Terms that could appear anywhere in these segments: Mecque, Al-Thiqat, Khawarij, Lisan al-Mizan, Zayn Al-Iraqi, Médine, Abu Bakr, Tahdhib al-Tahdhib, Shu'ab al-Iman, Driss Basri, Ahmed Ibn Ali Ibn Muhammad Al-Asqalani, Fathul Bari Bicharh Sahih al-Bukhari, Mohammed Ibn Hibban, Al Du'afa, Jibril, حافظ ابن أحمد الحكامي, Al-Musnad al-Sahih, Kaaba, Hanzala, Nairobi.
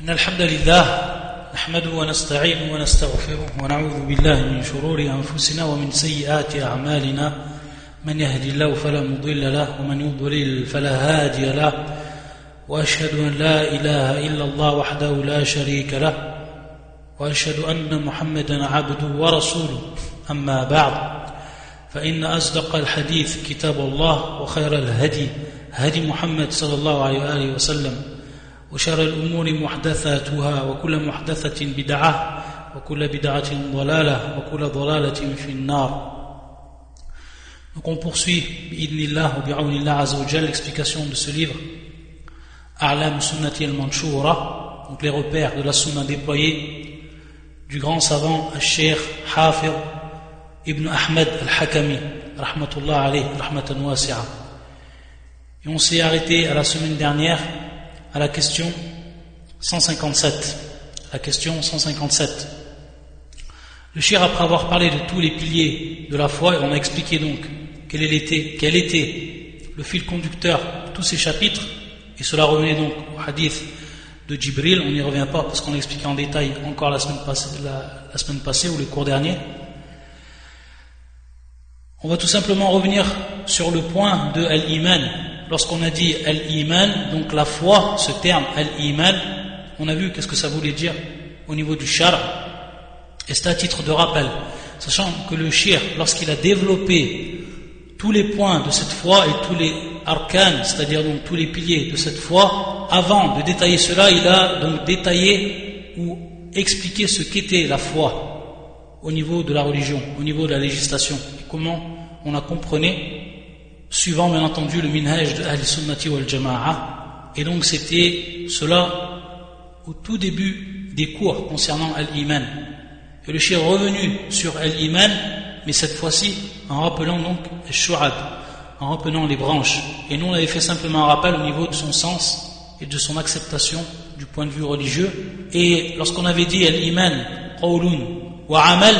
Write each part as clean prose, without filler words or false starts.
إن الحمد لله نحمده ونستعينه ونستغفره ونعوذ بالله من شرور أنفسنا ومن سيئات أعمالنا من يهدي الله فلا مضل له ومن يضلل فلا هادي له وأشهد أن لا إله إلا الله وحده لا شريك له وأشهد أن محمدا عبده ورسوله أما بعد فإن أصدق الحديث كتاب الله وخير الهدي هدي محمد صلى الله عليه وآله وسلم وشر الأمور محدثاتها وكل محدثة بدعة وكل بدعة ضلالة وكل ضلالة في النار. Donc on poursuit بإذن الله وبعون الله عز وجل l'explication de ce livre أعلام سنة المنشورة, donc les repères de la sunna déployée du grand savant الشيخ حافظ ابن أحمد الحكامي رحمة الله عليه رحمة واسعة. Et on s'est arrêté à la semaine dernière à la question 157. La question 157. Le cheikh, après avoir parlé de tous les piliers de la foi, et on a expliqué donc quel était le fil conducteur de tous ces chapitres, et cela revenait donc au hadith de Jibril. On n'y revient pas parce qu'on l'a expliqué en détail encore la semaine passée ou le cours dernier. On va tout simplement revenir sur le point de Al-Iman. Lorsqu'on a dit al-iman, donc la foi, ce terme al-iman, on a vu qu'est-ce que ça voulait dire au niveau du shar', et c'est à titre de rappel, sachant que le shir, lorsqu'il a développé tous les points de cette foi et tous les arkan, c'est-à-dire donc tous les piliers de cette foi, avant de détailler cela, il a donc détaillé ou expliqué ce qu'était la foi au niveau de la religion, au niveau de la législation, et comment on la comprenait, suivant bien entendu le minhaj de Al-Sunnati wal Jama'a. Et donc c'était cela au tout début des cours concernant Al-Iman. Et le cheikh est revenu sur Al-Iman, mais cette fois-ci en rappelant donc Al-Shu'ab, en rappelant les branches. Et nous on avait fait simplement un rappel au niveau de son sens et de son acceptation du point de vue religieux. Et lorsqu'on avait dit Al-Iman, Qawlun wa Amal,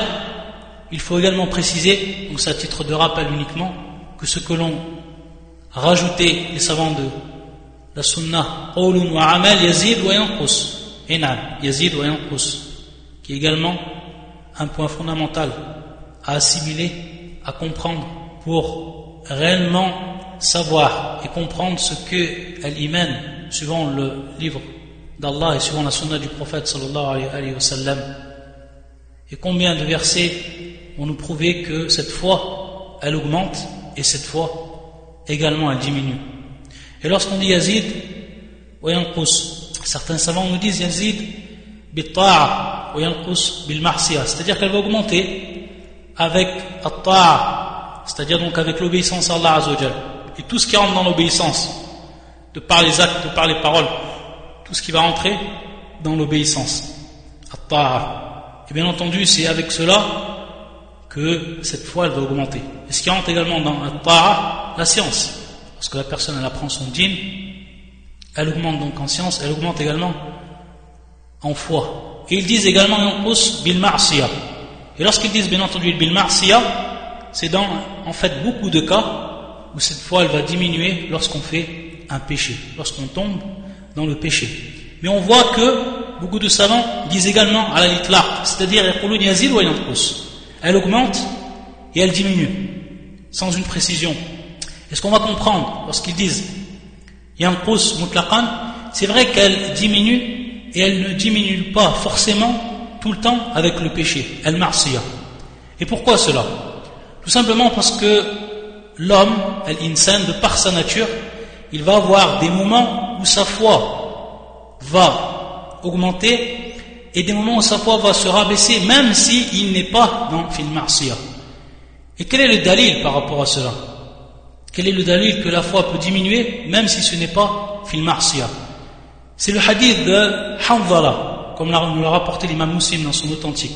il faut également préciser, donc c'est à titre de rappel uniquement, que ce que l'on rajoutait les savants de la sunna, qawlun wa amal yazid wa yanqus, qui est également un point fondamental à assimiler, à comprendre, pour réellement savoir et comprendre ce que al-iman, suivant le livre d'Allah et suivant la sunna du prophète sallallahu alayhi wa sallam. Et combien de versets ont nous prouvé que cette foi, elle augmente, et cette fois, également, elle diminue. Et lorsqu'on dit Yazid, certains savants nous disent Yazid bil ta'a, bil ma'siya, c'est-à-dire qu'elle va augmenter avec at-ta'a, c'est-à-dire donc avec l'obéissance à Allah Azzawajal. Et tout ce qui rentre dans l'obéissance, de par les actes, de par les paroles, tout ce qui va rentrer dans l'obéissance, at-ta'a. Et bien entendu, c'est avec cela que cette foi elle va augmenter. Et ce qui rentre également dans la science, parce que la personne elle apprend son dîn, elle augmente donc en science, elle augmente également en foi. Et ils disent également bil ma'siya. Et lorsqu'ils disent bien entendu bil ma'siya, c'est dans en fait beaucoup de cas où cette foi elle va diminuer lorsqu'on fait un péché, lorsqu'on tombe dans le péché. Mais on voit que beaucoup de savants disent également à la litlaq, c'est-à-dire yaqulun yazid wa yanqus. Elle augmente et elle diminue, sans une précision. Et ce qu'on va comprendre lorsqu'ils disent yanqus mutlaqan, c'est vrai qu'elle diminue et elle ne diminue pas forcément tout le temps avec le péché, al-ma'siya. Et pourquoi cela? Tout simplement parce que l'homme, al-insan, de par sa nature, il va avoir des moments où sa foi va augmenter et des moments où sa foi va se rabaisser, même s'il n'est pas dans fil marsiya. Et quel est le dalil par rapport à cela? Quel est le dalil que la foi peut diminuer, même si ce n'est pas fil marsiya? C'est le hadith de Hanzala, comme nous l'a rapporté l'imam Muslim dans son authentique.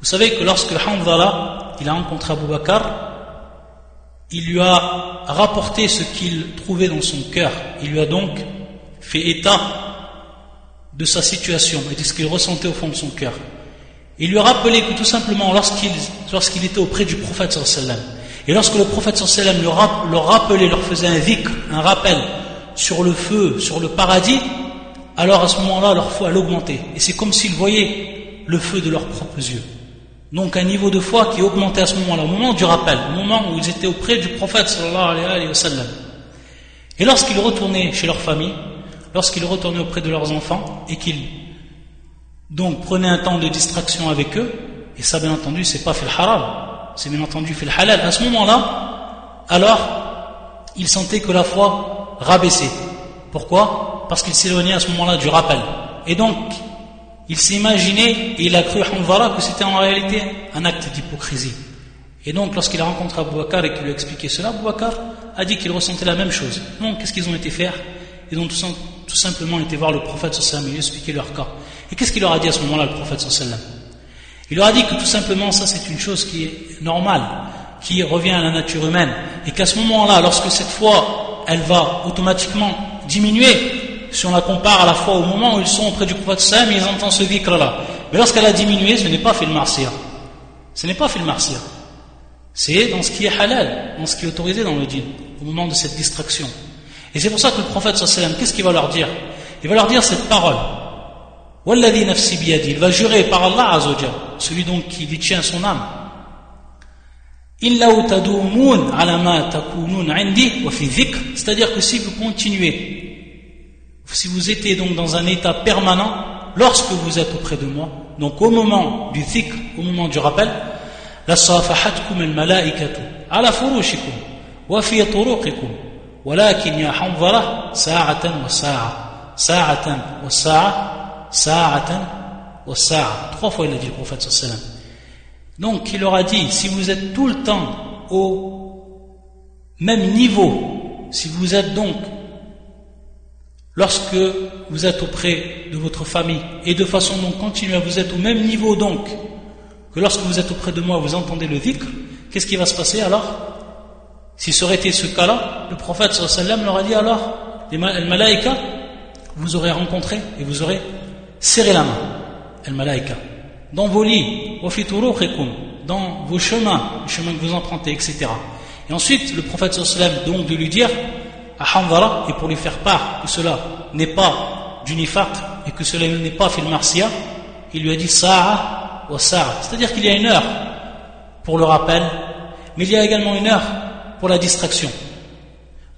Vous savez que lorsque Hanzala, il a rencontré Abu Bakr, il lui a rapporté ce qu'il trouvait dans son cœur. Il lui a donc fait état de sa situation et de ce qu'il ressentait au fond de son cœur. Il lui rappelait que tout simplement lorsqu'il était auprès du prophète sallallahu alayhi wa sallam, et lorsque le prophète sallallahu alayhi wa sallam leur faisait un dhikr, un rappel sur le feu, sur le paradis, alors à ce moment-là, leur foi elle augmentait. Et c'est comme s'ils voyaient le feu de leurs propres yeux. Donc un niveau de foi qui augmentait à ce moment-là, au moment du rappel, au moment où ils étaient auprès du prophète sallallahu alayhi wa sallam. Et lorsqu'ils retournaient chez leur famille, lorsqu'ils retournaient auprès de leurs enfants, et qu'ils donc prenaient un temps de distraction avec eux, et ça bien entendu c'est pas fil haram, c'est bien entendu fil halal, à ce moment-là, alors ils sentaient que la foi rabaissait. Pourquoi ? Parce qu'ils s'éloignaient à ce moment-là du rappel. Et donc, il s'imaginait et il a cru que c'était en réalité un acte d'hypocrisie. Et donc lorsqu'il a rencontré Abou Bakr et qu'il lui a expliqué cela, Abou Bakr a dit qu'il ressentait la même chose. Donc qu'est-ce qu'ils ont été faire? Ils ont tout simplement été voir le prophète sallallahu alayhi wa sallam et lui expliquer leur cas. Et qu'est-ce qu'il leur a dit à ce moment-là, le prophète sallallahu alayhi wa sallam? Il leur a dit que tout simplement ça c'est une chose qui est normale, qui revient à la nature humaine, et qu'à ce moment-là, lorsque cette foi elle va automatiquement diminuer, si on la compare à la fois au moment où ils sont auprès du prophète sallam, ils entendent ce dhikr là. Mais lorsqu'elle a diminué, ce n'est pas fil ma'siyah. Ce n'est pas fil ma'siyah. C'est dans ce qui est halal, dans ce qui est autorisé dans le din, au moment de cette distraction. Et c'est pour ça que le prophète sallam, qu'est-ce qu'il va leur dire? Il va leur dire cette parole. Walladhi nafsi biyadi. Il va jurer par Allah azawajal, celui donc qui lui tient son âme. Illa tadumun ala ma takunun 'indi wa fi dhikr. C'est-à-dire que si vous continuez, si vous étiez donc dans un état permanent, lorsque vous êtes auprès de moi, donc au moment du dhikr, au moment du rappel, la safahatkum al-malaikatu ala furushikum wa fi turuqikum walakin ya hanzara sa'atan wa sa'a sa'atan wa sa'a sa'atan wa sa'a. Trois fois il a dit le prophète sallallahu alayhi wa sallam. Donc il leur a dit, si vous êtes tout le temps au même niveau, si vous êtes donc lorsque vous êtes auprès de votre famille, et de façon non continue, vous êtes au même niveau donc que lorsque vous êtes auprès de moi, vous entendez le dhikr, qu'est-ce qui va se passer alors? Si ça aurait été ce cas-là, le prophète sallallahu alayhi wa sallam leur a dit alors, al-malaïka, vous aurez rencontré et vous aurez serré la main, al-malaïka, dans vos lits, wa fi turuqikum, dans vos chemins, les chemins que vous empruntez, etc. Et ensuite, le prophète sallallahu alayhi wa sallam donc de lui dire, et pour lui faire part que cela n'est pas du nifaq et que cela n'est pas fil marcia, il lui a dit sa'a wa sa'a, c'est-à-dire qu'il y a une heure pour le rappel, mais il y a également une heure pour la distraction.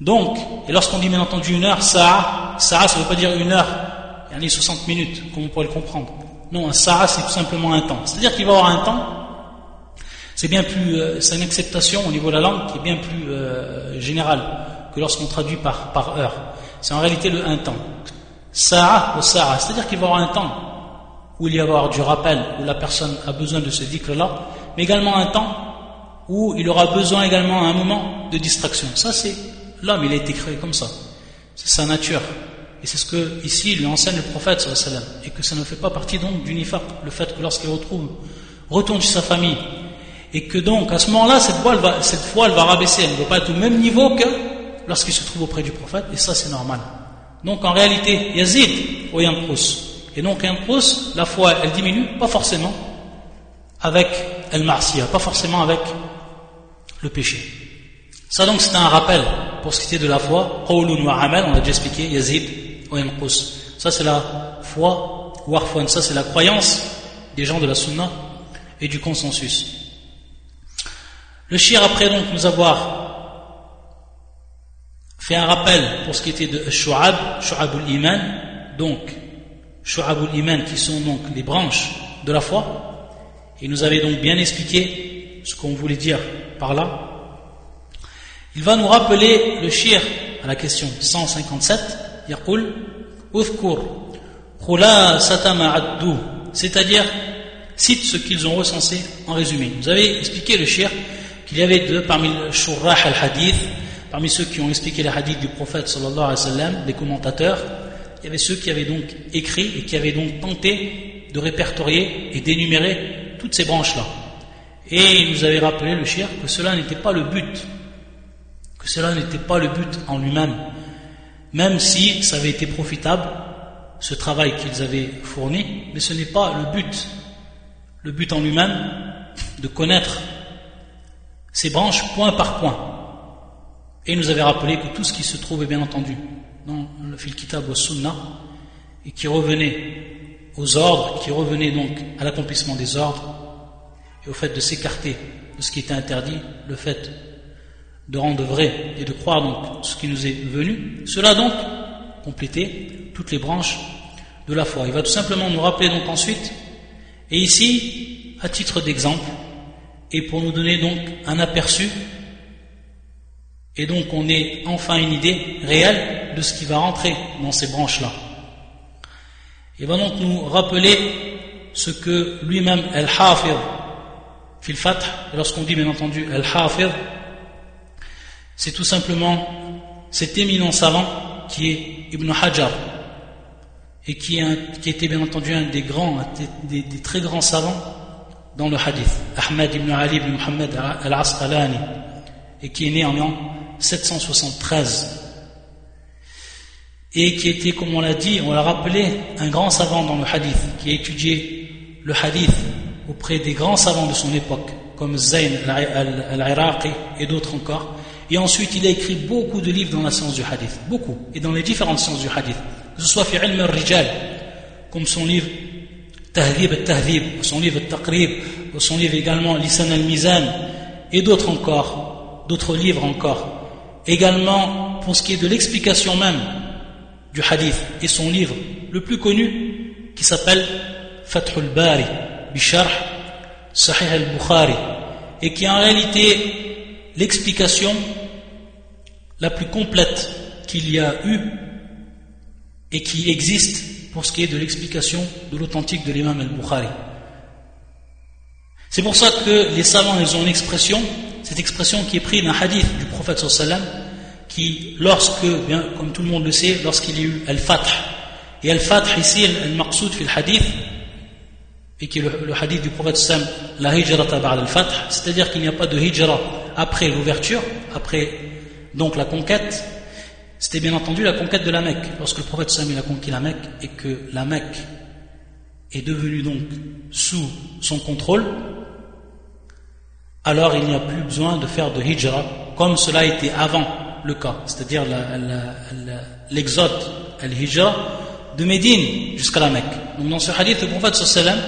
Donc, et lorsqu'on dit bien entendu une heure, sa'a, sa'a ça ne veut pas dire une heure, il y a 60 minutes, comme on pourrait le comprendre. Non, un sa'a c'est tout simplement un temps, c'est-à-dire qu'il va avoir un temps, c'est bien plus, c'est une acceptation au niveau de la langue qui est bien plus générale. Que lorsqu'on traduit par heure, c'est en réalité un temps. Sa'a ou sa'a, c'est-à-dire qu'il va y avoir un temps où il va y avoir du rappel, où la personne a besoin de ce dhikr-là, mais également un temps où il aura besoin également à un moment de distraction. Ça, c'est l'homme, il a été créé comme ça. C'est sa nature. Et c'est ce que, ici, lui enseigne le prophète, sallallahu alayhi wa sallam, et que ça ne fait pas partie donc du nifaq, le fait que lorsqu'il retourne chez sa famille, et que donc, à ce moment-là, cette foi, elle va rabaisser, elle ne va pas être au même niveau que lorsqu'il se trouve auprès du prophète, et ça c'est normal. Donc en réalité, yazid ou yanqus. Et donc yanqus, la foi elle diminue, pas forcément avec al-ma'siyah, pas forcément avec le péché. Ça donc c'est un rappel pour ce qui est de la foi, qawlun wa amal, on l'a déjà expliqué, yazid ou yanqus. Ça c'est la foi, warfwan, ça c'est la croyance des gens de la sunna et du consensus. Le shir après donc nous avoir fait un rappel pour ce qui était de Shu'abul Iman, donc Shu'abul Iman qui sont donc les branches de la foi. Il nous avait donc bien expliqué ce qu'on voulait dire par là. Il va nous rappeler le shir à la question 157, yaqul uthkur khulasata ma addu, c'est-à-dire cite ce qu'ils ont recensé en résumé. Nous avait expliqué le shir qu'il y avait deux parmi le shurrah al-hadith, parmi ceux qui ont expliqué les hadiths du prophète sallallahu alayhi wa sallam, les commentateurs, il y avait ceux qui avaient donc écrit et qui avaient donc tenté de répertorier et d'énumérer toutes ces branches-là. Et il nous avait rappelé le shir que cela n'était pas le but, que cela n'était pas le but en lui-même, même si ça avait été profitable, ce travail qu'ils avaient fourni, mais ce n'est pas le but en lui-même de connaître ces branches point par point. Et il nous avait rappelé que tout ce qui se trouvait bien entendu dans le fil kitab wa sunna, et qui revenait aux ordres, qui revenait donc à l'accomplissement des ordres et au fait de s'écarter de ce qui était interdit, le fait de rendre vrai et de croire donc ce qui nous est venu, cela donc complétait toutes les branches de la foi. Il va tout simplement nous rappeler donc ensuite, et ici à titre d'exemple et pour nous donner donc un aperçu, et donc on ait enfin une idée réelle de ce qui va rentrer dans ces branches-là. Il va donc nous rappeler ce que lui-même Al-Hafir fil Fath, et lorsqu'on dit bien entendu Al-Hafir, c'est tout simplement cet éminent savant qui est Ibn Hajar, et qui était bien entendu un des grands, des très grands savants dans le hadith, Ahmed Ibn Ali Ibn Muhammad Al-Asqalani, et qui est né en 773, et qui était, comme on l'a dit, on l'a rappelé, un grand savant dans le hadith, qui a étudié le hadith auprès des grands savants de son époque, comme Zayn Al-Iraqi et d'autres encore. Et ensuite, il a écrit beaucoup de livres dans la science du hadith, beaucoup, et dans les différentes sciences du hadith, que ce soit fi ilm al-rijal, comme son livre Tahdhib al-Tahdhib, son livre Taqrib, son livre également Lisan al-Mizan, et d'autres encore, d'autres livres encore. Également, pour ce qui est de l'explication même du hadith, et son livre le plus connu, qui s'appelle Fathul Bari Bicharh Sahih al-Bukhari, et qui est en réalité l'explication la plus complète qu'il y a eu et qui existe pour ce qui est de l'explication de l'authentique de l'imam al-Bukhari. C'est pour ça que les savants, ils ont une expression, cette expression qui est prise d'un hadith du prophète sallallahu alayhi wa sallam, qui, lorsque, bien, comme tout le monde le sait, lorsqu'il y a eu al-Fath, et al-Fath ici, al-Maqsoud fil hadith, et qui est le hadith du prophète sallallahu alayhi wa sallam, la hijrata ba'd al-Fath, c'est-à-dire qu'il n'y a pas de hijra après l'ouverture, après donc la conquête. C'était bien entendu la conquête de la Mecque, lorsque le prophète Samuel a conquis la Mecque et que la Mecque est devenue donc sous son contrôle, alors il n'y a plus besoin de faire de hijra comme cela était avant le cas, c'est-à-dire l'exode al-hijra de Médine jusqu'à la Mecque. Donc dans ce hadith, le prophète sallam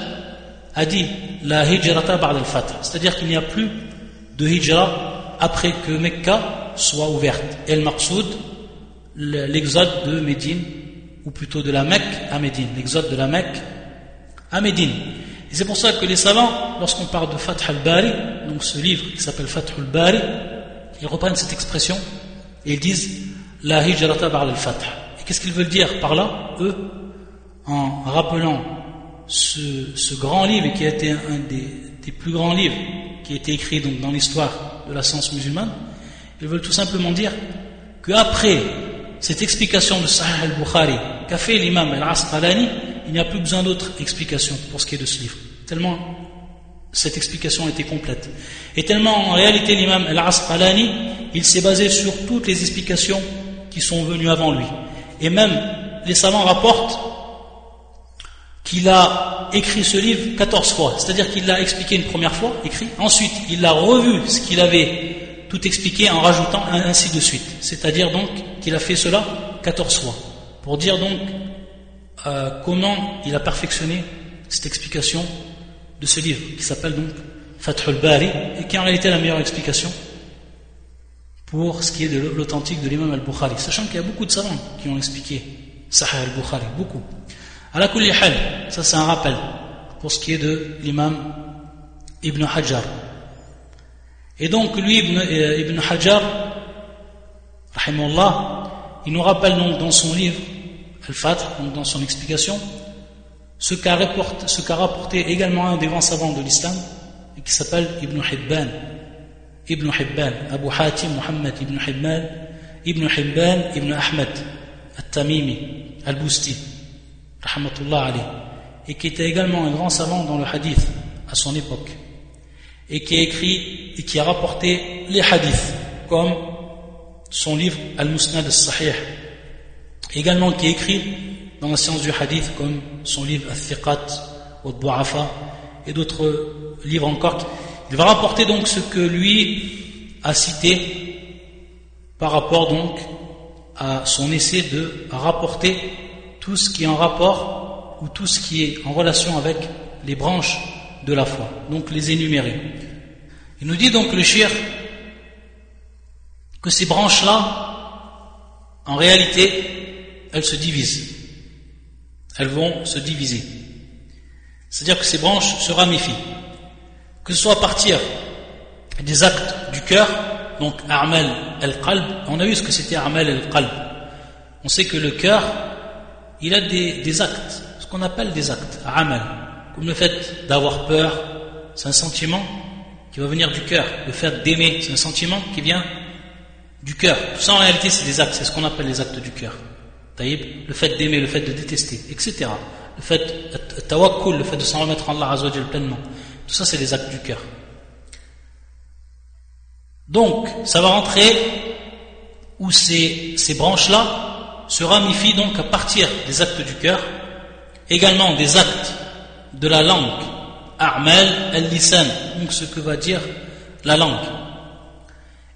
a dit la hijrata ba'd al-fath, c'est-à-dire qu'il n'y a plus de hijra après que Mecca soit ouverte. Et le maqsoud, l'exode de Médine, ou plutôt de la Mecque à Médine, l'exode de la Mecque à Médine. Et c'est pour ça que les savants, lorsqu'on parle de Fath al-Bari, donc ce livre qui s'appelle Fath al-Bari, ils reprennent cette expression et ils disent la hijrata ba'd al-fath. Et qu'est-ce qu'ils veulent dire par là, eux, en rappelant ce grand livre, et qui a été un des plus grands livres qui a été écrit donc dans l'histoire de la science musulmane? Ils veulent tout simplement dire qu'après cette explication de Sahih al-Bukhari qu'a fait l'imam al-Asqalani, il n'y a plus besoin d'autres explications pour ce qui est de ce livre, tellement cette explication était complète, et tellement en réalité l'imam al-Asqalani, il s'est basé sur toutes les explications qui sont venues avant lui. Et même les savants rapportent qu'il a écrit ce livre 14 fois, c'est-à-dire qu'il l'a expliqué une première fois, écrit, ensuite il l'a revu ce qu'il avait tout expliqué en rajoutant ainsi de suite, c'est-à-dire donc qu'il a fait cela 14 fois, pour dire donc comment il a perfectionné cette explication de ce livre qui s'appelle donc Fathul Bari, et qui est en réalité la meilleure explication pour ce qui est de l'authentique de l'imam al-Bukhari, sachant qu'il y a beaucoup de savants qui ont expliqué Sahih al-Bukhari, beaucoup. Ala kulli hal, ça c'est un rappel pour ce qui est de l'imam Ibn Hajar. Et donc lui, Ibn Hajar, rahimahullah, il nous rappelle donc dans son livre Al-Fath, donc dans son explication, ce qu'a rapporté également un des grands savants de l'islam, qui s'appelle Ibn Hibban, Abu Hatim Mohammed Ibn Hibban Ibn Ahmed Al-Tamimi Al-Busti, rahmatullah alayh, et qui était également un grand savant dans le hadith à son époque, et qui a écrit et qui a rapporté les hadiths, comme son livre Al-Musnad al-Sahih, également qui est écrit dans la science du hadith, comme son livre Al-Thiqat, Al Du'afa, et d'autres livres encore. Il va rapporter donc ce que lui a cité par rapport donc à son essai de rapporter tout ce qui est en rapport ou tout ce qui est en relation avec les branches de la foi, donc les énumérer. Il nous dit donc le shir que ces branches-là, en réalité, elles se divisent. Elles vont se diviser. C'est-à-dire que ces branches se ramifient. Que ce soit à partir des actes du cœur, donc A'mal al-Qalb, on a vu ce que c'était A'mal al-Qalb. On sait que le cœur, il a des actes, ce qu'on appelle des actes, A'mal. Comme le fait d'avoir peur, c'est un sentiment qui va venir du cœur. Le fait d'aimer, c'est un sentiment qui vient du cœur. Tout ça en réalité, c'est des actes, c'est ce qu'on appelle les actes du cœur. Le fait d'aimer, le fait de détester, etc. Le fait de tawakkul, le fait de s'en remettre en Allah Azza wa Jal pleinement. Tout ça, c'est les actes du cœur. Donc, ça va rentrer où ces branches-là se ramifient donc à partir des actes du cœur, également des actes de la langue. A'mal al-lisan, donc ce que va dire la langue.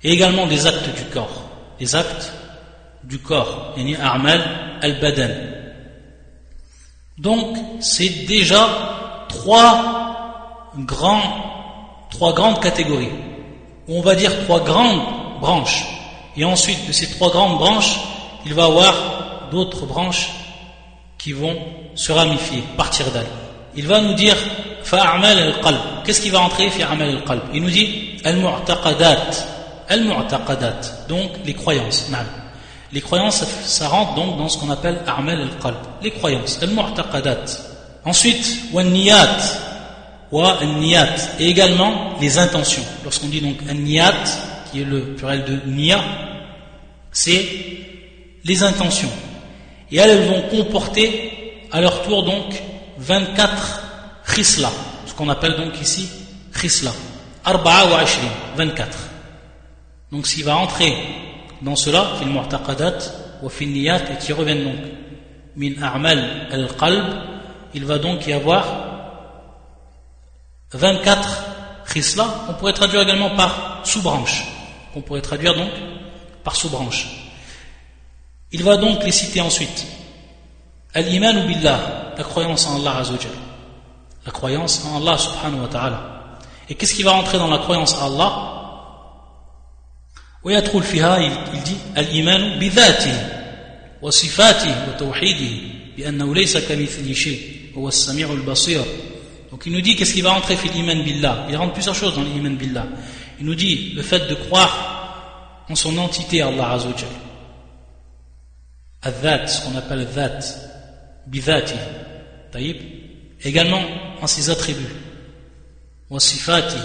Et également des actes du corps. Les actes du corps, yani a'mal al-badan. Donc, c'est déjà trois grandes catégories. On va dire trois grandes branches. Et ensuite, de ces trois grandes branches, il va y avoir d'autres branches qui vont se ramifier, partir d'elles. Il va nous dire fa'amal al-qalb. Qu'est-ce qui va entrer fa'amal al-qalb? Il nous dit al-mu'taqadat. Al-mu'taqadat, donc les croyances. Les croyances, ça rentre donc dans ce qu'on appelle a'mal al-qalb, les croyances, al-mu'taqadat. Ensuite, wan-niyat, wa an-niyat, et également les intentions. Lorsqu'on dit donc an-niyat, qui est le pluriel de niya, c'est les intentions. Et elles vont comporter à leur tour donc 24 khisla, ce qu'on appelle donc ici khisla, arba'a wa ashrin, 24. Donc s'il va entrer dans cela, fil mu'taqadat wa fil niyat, et qui reviennent donc min a'mal al-qalb, il va donc y avoir 24 khisla, qu'on pourrait traduire également par sous-branche, qu'on pourrait traduire donc par sous-branche. Il va donc les citer ensuite. Al-iman billah, la croyance en Allah azza wa jalla, la croyance en Allah subhanahu wa ta'ala. Et qu'est-ce qui va entrer dans la croyance en Allah? ويدخل فيها يلدي الإيمان بذاته وصفاته وتوحيده بأنه ليس كمثله شيء هو السميع البصير. Donc il nous dit qu'est-ce qui va entrer في l'Iman Billah. Il rentre plusieurs choses dans l'Iman Billah. Il nous dit le fait de croire en son entité Allah Azza wa Jal, al-Dhat, ce qu'on appelle al-Dhat, bidhati, taïb, également en ses attributs, wa sifati,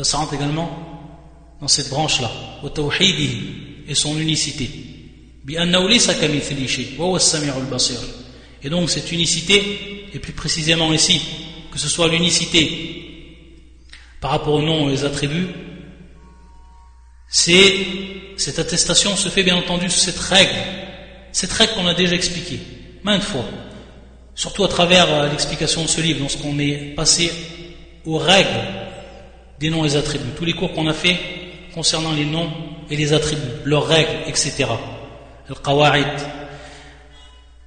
ça rentre également dans cette branche-là, et son unicité. Et donc cette unicité, et plus précisément ici, que ce soit l'unicité par rapport aux noms et aux attributs, cette attestation se fait bien entendu sous cette règle qu'on a déjà expliquée maintes fois, surtout à travers l'explication de ce livre, lorsqu'on est passé aux règles des noms et des attributs, tous les cours qu'on a fait concernant les noms et les attributs, leurs règles, etc. Al-Qawa'id.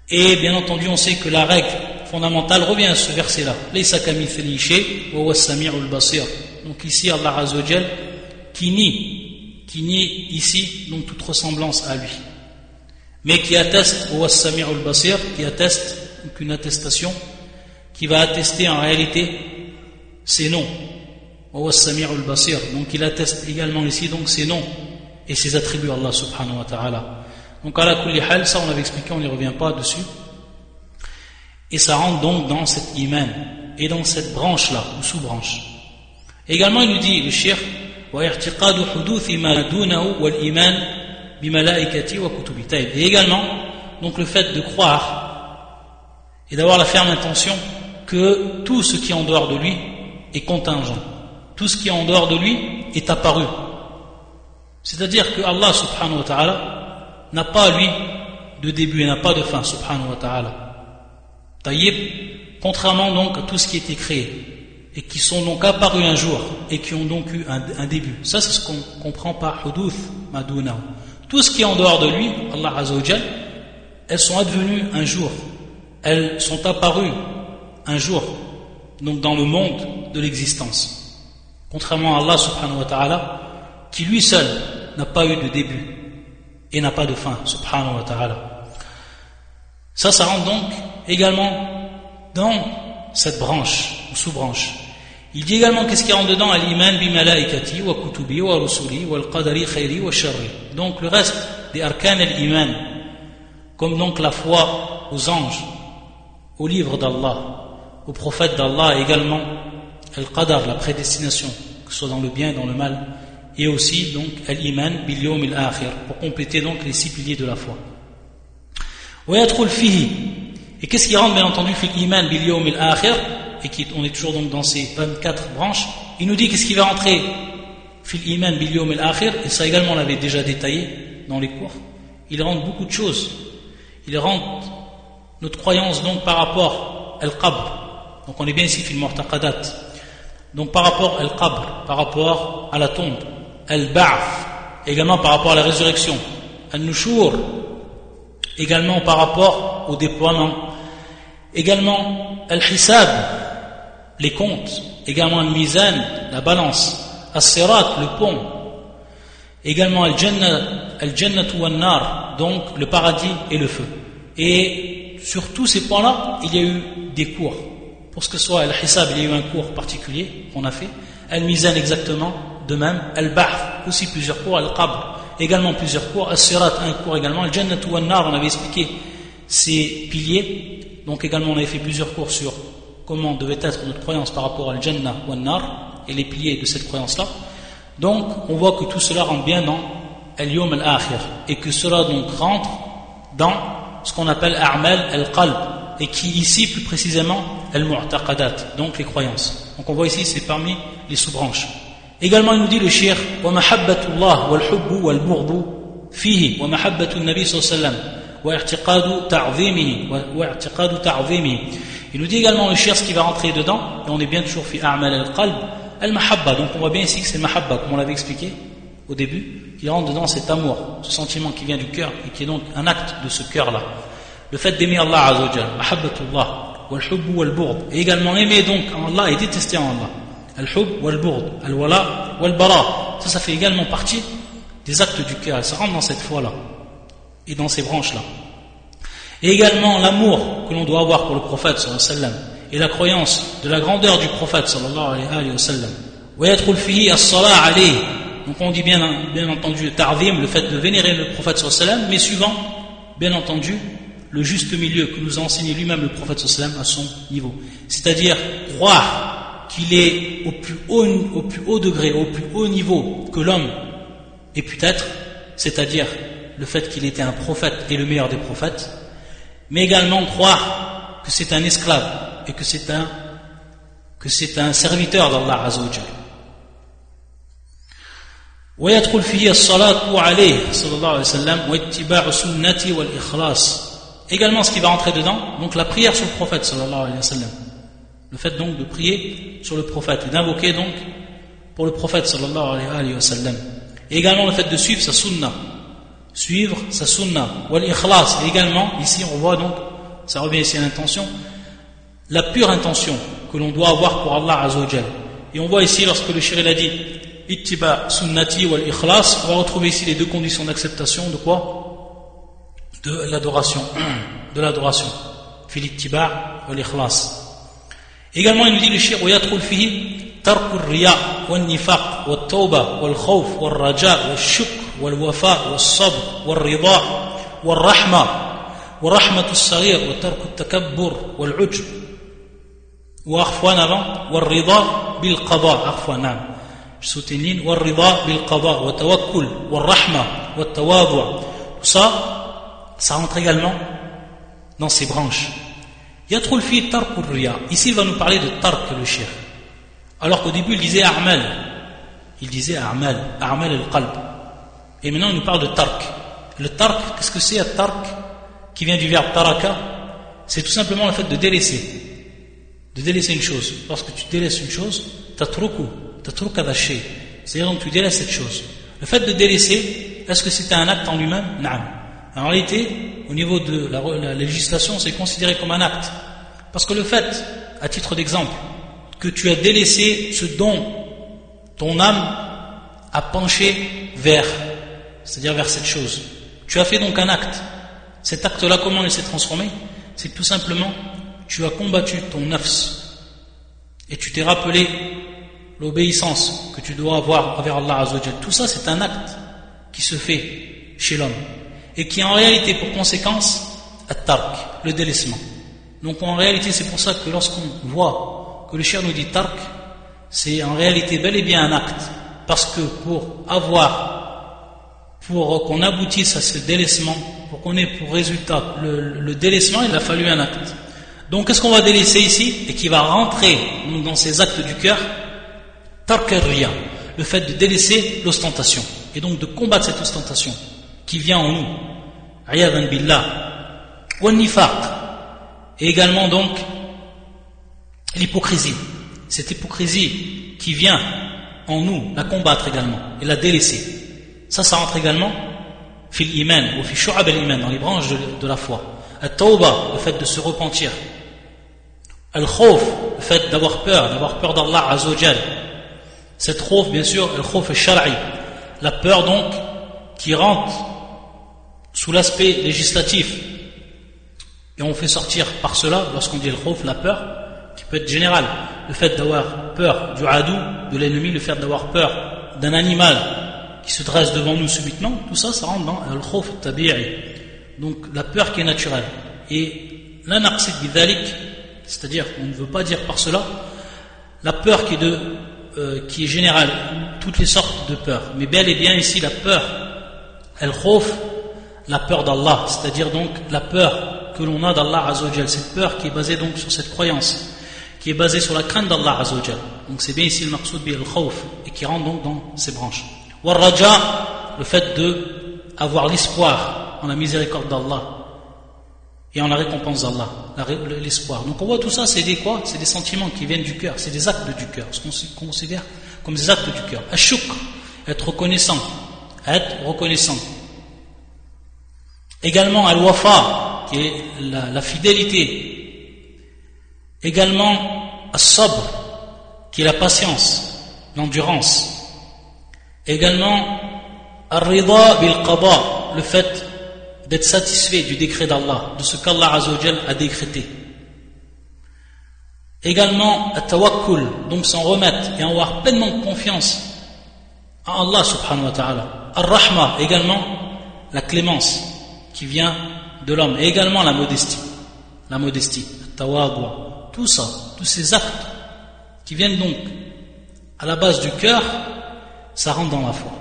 Et bien entendu, on sait que la règle fondamentale revient à ce verset-là. Laysa kamithlihi shay' wa huwa as-sami'ul basir. Donc ici, Allah Azza wa Jal qui nie ici donc toute ressemblance à lui, mais qui atteste, wa huwa as-sami'ul basir, qui atteste, donc une attestation qui va attester en réalité ses noms. Donc il atteste également ici donc ses noms et ses attributs Allah subhanahu wa ta'ala. Donc ala kulli hal, ça on l'avait expliqué, on n'y revient pas dessus, et ça rentre donc dans cet iman et dans cette branche là ou sous-branche. Également il nous dit le shir wa i'tiqadu huduthi ma dunahu wal iman bi malaikati wa kutubi. Et également donc le fait de croire et d'avoir la ferme intention que tout ce qui est en dehors de lui est contingent. Tout ce qui est en dehors de lui est apparu. C'est-à-dire que Allah subhanahu wa ta'ala n'a pas lui de début et n'a pas de fin subhanahu wa ta'ala. Taïb, contrairement donc à tout ce qui était créé et qui sont donc apparus un jour et qui ont donc eu un début. Ça c'est ce qu'on comprend par huduth maduna. Tout ce qui est en dehors de lui, Allah azza wa jal, elles sont advenues un jour elles sont apparues un jour, donc dans le monde de l'existence. Contrairement à Allah subhanahu wa ta'ala, qui lui seul n'a pas eu de début et n'a pas de fin, subhanahu wa ta'ala. Ça rentre donc également dans cette branche, ou sous-branche. Il dit également qu'est-ce qui rentre dedans, al-iman bi malaikati wa kutubi wa rusuli wa al-qadari khayri wa sharri. Donc le reste des arkan al-iman, comme donc la foi aux anges, au livre d'Allah, au prophète d'Allah, également al-qadar, la prédestination, que ce soit dans le bien, dans le mal, et aussi donc al-iman bil yawm al-akhir, pour compléter donc les 6 piliers de la foi. Wa yadkhul fihi, et qu'est-ce qui rentre bien entendu fil-iman bil yawm al-akhir, et on est toujours donc dans ces 24 branches. Il nous dit qu'est-ce qui va rentrer fil iman bil yawm al-akhir, et ça également on l'avait déjà détaillé dans les cours. Il rentre beaucoup de choses. Il rentre notre croyance donc par rapport al-qabr. Donc on est bien ici fil mu'taqadat. Donc par rapport al-qabr, par rapport à la tombe, al-ba'th, également par rapport à la résurrection, al-nushur, également par rapport au déploiement, également al-hisab, les comptes, également al-mizan, la balance, al-sirat, le pont, également al-jannatu wal-nar, donc le paradis et le feu. Et sur tous ces points-là, il y a eu des cours. Pour ce que soit al-hisab, il y a eu un cours particulier qu'on a fait, al-mizan exactement, de même, al-ba'th, aussi plusieurs cours, al-qabr, également plusieurs cours, al-sirat, un cours également, al-jannatu wal-nar, on avait expliqué ces piliers, donc également on avait fait plusieurs cours sur comment devait être notre croyance par rapport à Jannah ou Al-Nar et les piliers de cette croyance-là. Donc, on voit que tout cela rentre bien dans Al-Yawm Al-Akhir et que cela donc rentre dans ce qu'on appelle A'mal Al-Qalb et qui ici plus précisément Al-Mu'taqadat, donc les croyances. Donc on voit ici c'est parmi les sous-branches. Également il nous dit le Cheikh wa mahabbatullah wal hubbu wal bughdu fihi wa mahabbatun nabi sallallahu alayhi wa sallam wa i'tiqadu ta'zimihi. Il nous dit également le cheikh ce qui va rentrer dedans, et on est bien toujours fi a'mal al-qalb al-mahabba. Donc on voit bien ici que c'est mahabba, comme on l'avait expliqué au début, qui rentre dedans cet amour, ce sentiment qui vient du cœur et qui est donc un acte de ce cœur-là. Le fait d'aimer Allah azawajal, mahabbatullah, wal-hubbu wal-burd, et également aimer donc Allah et détester Allah, al-hubb wal-burd, al-wala wal-bara. Ça fait également partie des actes du cœur, ça rentre dans cette foi-là et dans ces branches-là. Et également l'amour que l'on doit avoir pour le prophète sallallahu alayhi wa sallam et la croyance de la grandeur du prophète sallallahu alayhi wa sallam. Wa yadkhul fihi as-salat alayhi. Donc on dit bien entendu le ta'zim, le fait de vénérer le prophète sallallahu alayhi wa sallam, mais suivant bien entendu le juste milieu que nous a enseigné lui-même le prophète sallallahu alayhi wa sallam à son niveau. C'est-à-dire croire qu'il est au plus haut degré, au plus haut niveau que l'homme ait pu être, c'est-à-dire le fait qu'il était un prophète et le meilleur des prophètes, mais également croire que c'est un esclave et que c'est un serviteur d'Allah Azza wa Jal. Wa yadkhul fihi as-salatu alayhi sallallahu alayhi wa sallam wa ittiba'u sunnati wal ikhlas. Également ce qui va rentrer dedans, donc la prière sur le prophète sallallahu alayhi wa sallam. Le fait donc de prier sur le prophète et d'invoquer donc pour le prophète sallallahu alayhi wa sallam. Et également le fait de suivre sa sunnah. Suivre sa sunna, wal ikhlas, et également, ici on voit donc, ça revient ici à l'intention, la pure intention que l'on doit avoir pour Allah Azza wa Jal. Et on voit ici, lorsque le shir il a dit, ittiba sunnati wal ikhlas, on va retrouver ici les deux conditions d'acceptation de quoi ? De l'adoration. De l'adoration. Fil ittiba wal ikhlas. Également, il nous dit le shir, wa yadkhul fihi, tarku riya, wal nifaq, wal tawba, wal khawf, wal raja, wal shukr. والوفاء والصبر والرضا والرحمة ورحمة الصغير وترك التكبر والعجب وأخفانا والرضا بالقضاء أخفانا سوتينين والرضا بالقضاء وتوكل والرحمة والتواضع. Ça rentre également dans ces branches. يدخل فيه ترك الرياء. Ici il va nous parler de tark le cheikh, alors qu'au début il disait a'mal al-qalb. Et maintenant, on nous parle de tark. Le tark, qu'est-ce que c'est, le tark, qui vient du verbe taraka? C'est tout simplement le fait de délaisser. De délaisser une chose. Lorsque tu délaisses une chose, tatruku adaché. C'est-à-dire, donc, tu délaisses cette chose. Le fait de délaisser, est-ce que c'était un acte en lui-même? Naam. En réalité, au niveau de la législation, c'est considéré comme un acte. Parce que le fait, à titre d'exemple, que tu as délaissé ce dont ton âme a penché vers, c'est-à-dire vers cette chose, tu as fait donc un acte. Cet acte-là, comment il s'est transformé? C'est tout simplement, tu as combattu ton nafs et tu t'es rappelé l'obéissance que tu dois avoir envers Allah Azzawajal. Tout ça, c'est un acte qui se fait chez l'homme et qui en réalité pour conséquence at-tark, le délaissement. Donc en réalité, c'est pour ça que lorsqu'on voit que le cheikh nous dit tark, c'est en réalité bel et bien un acte, parce que pour qu'on aboutisse à ce délaissement, pour qu'on ait pour résultat le délaissement, il a fallu un acte. Donc qu'est-ce qu'on va délaisser ici et qui va rentrer donc, dans ces actes du cœur? Tark ar-riya, le fait de délaisser l'ostentation et donc de combattre cette ostentation qui vient en nous, ayadan billah, wa nifaq, et également donc l'hypocrisie, cette hypocrisie qui vient en nous, la combattre également et la délaisser. Ça rentre également fil iman ou fi shu'ab al-iman, dans les branches de la foi. At-tawba, le fait de se repentir. Al-khawf, le fait d'avoir peur d'Allah Azzawajal. Cette khawf, bien sûr, al-khawf al-shar'i, la peur donc qui rentre sous l'aspect législatif. Et on fait sortir par cela, lorsqu'on dit le khawf, la peur, qui peut être générale. Le fait d'avoir peur du adou, de l'ennemi, le fait d'avoir peur d'un animal qui se dresse devant nous subitement, tout ça, ça rentre dans le khawf tabi'i. Donc la peur qui est naturelle. Et la naqsid bidhalik, c'est-à-dire qu'on ne veut pas dire par cela la peur qui est générale, toutes les sortes de peurs. Mais bel et bien ici la peur, el khawf, la peur d'Allah, c'est-à-dire donc la peur que l'on a d'Allah Azzawajal, cette peur qui est basée donc sur cette croyance, qui est basée sur la crainte d'Allah Azzawajal. Donc c'est bien ici le maqsoud bi al-khawf et qui rentre donc dans ses branches. Wa raja, le fait de avoir l'espoir en la miséricorde d'Allah et en la récompense d'Allah, l'espoir. Donc on voit tout ça, c'est des quoi? C'est des sentiments qui viennent du cœur, c'est des actes du cœur, ce qu'on considère comme des actes du cœur. Ash-shukr, être reconnaissant. Également al-wafa, qui est la fidélité. Également as-sabr, qui est la patience, l'endurance. Également ar-rida bil-qada, le fait d'être satisfait du décret d'Allah, de ce qu'Allah Azzawajal a décrété. Également at-tawakkul, donc s'en remettre et avoir pleinement confiance à Allah subhanahu wa ta'ala. Ar-rahma, également la clémence qui vient de l'homme, et également la modestie, tawadu, tout ça, tous ces actes qui viennent donc à la base du cœur, ça rentre dans la foi,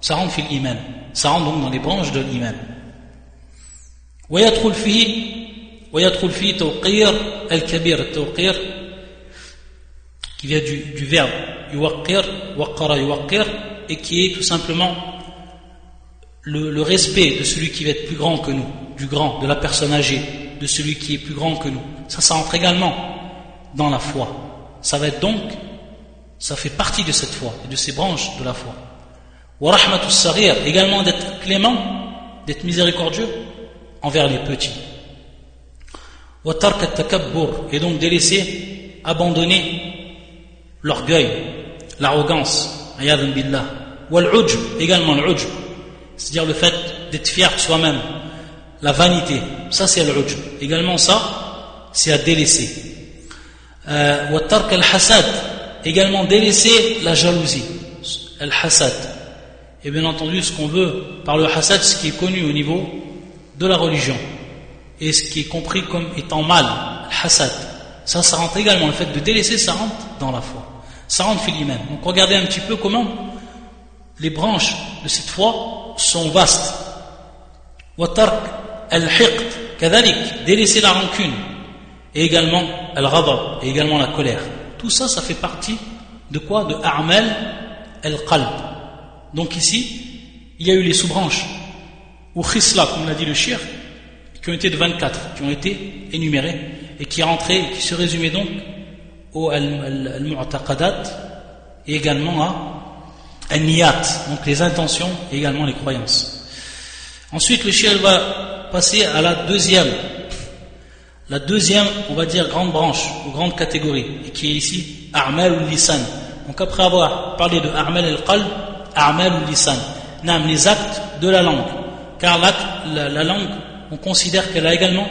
ça rentre fil iman, ça rentre donc dans les branches de l'iman. Wa yadkhul fihi tawqir al-kabir, tawqir qui vient du verbe yuwaqqir, waqqara yuwaqqir, et qui est tout simplement le respect de celui qui va être plus grand que nous, du grand, de la personne âgée, de celui qui est plus grand que nous. Ça entre également dans la foi. Ça fait partie de cette foi et de ces branches de la foi. Wa rahmatus saghir, également d'être clément, d'être miséricordieux envers les petits. Wa tark at-takabbur, et donc délaisser, abandonner l'orgueil, l'arrogance, ayadan billah. Wa al-ujb, également l'ujb, c'est-à-dire le fait d'être fier de soi-même, la vanité, ça c'est al-ujb. Également ça, c'est à délaisser. Wa tark al-hasad, également délaisser la jalousie, al-hasad. Et bien entendu, ce qu'on veut par le hasad, ce qui est connu au niveau de la religion et ce qui est compris comme étant mal, al-hasad. Ça rentre également, le fait de délaisser, ça rentre dans la foi, ça rentre fil iman. Donc regardez un petit peu comment les branches de cette foi sont vastes. Wa tark al-hiqd, kadhalik, délaisser la rancune, et également al-ghadab, et également la colère. Tout ça, ça fait partie de quoi? De a'mal al-qalb. Donc ici, il y a eu les sous-branches, ou khisla, comme l'a dit le shir, qui ont été de 24, qui ont été énumérées, et qui rentraient, qui se résumaient donc au al-mu'taqadat, et également à al-niyat, donc les intentions, et également les croyances. Ensuite, le cheikh va passer à la deuxième, on va dire, grande branche, ou grande catégorie, et qui est ici, A'mal al-Lisan. Donc après avoir parlé de A'mal al-Qalb, A'mal al-Lisan, Nam, les actes de la langue. Car la langue, on considère qu'elle a également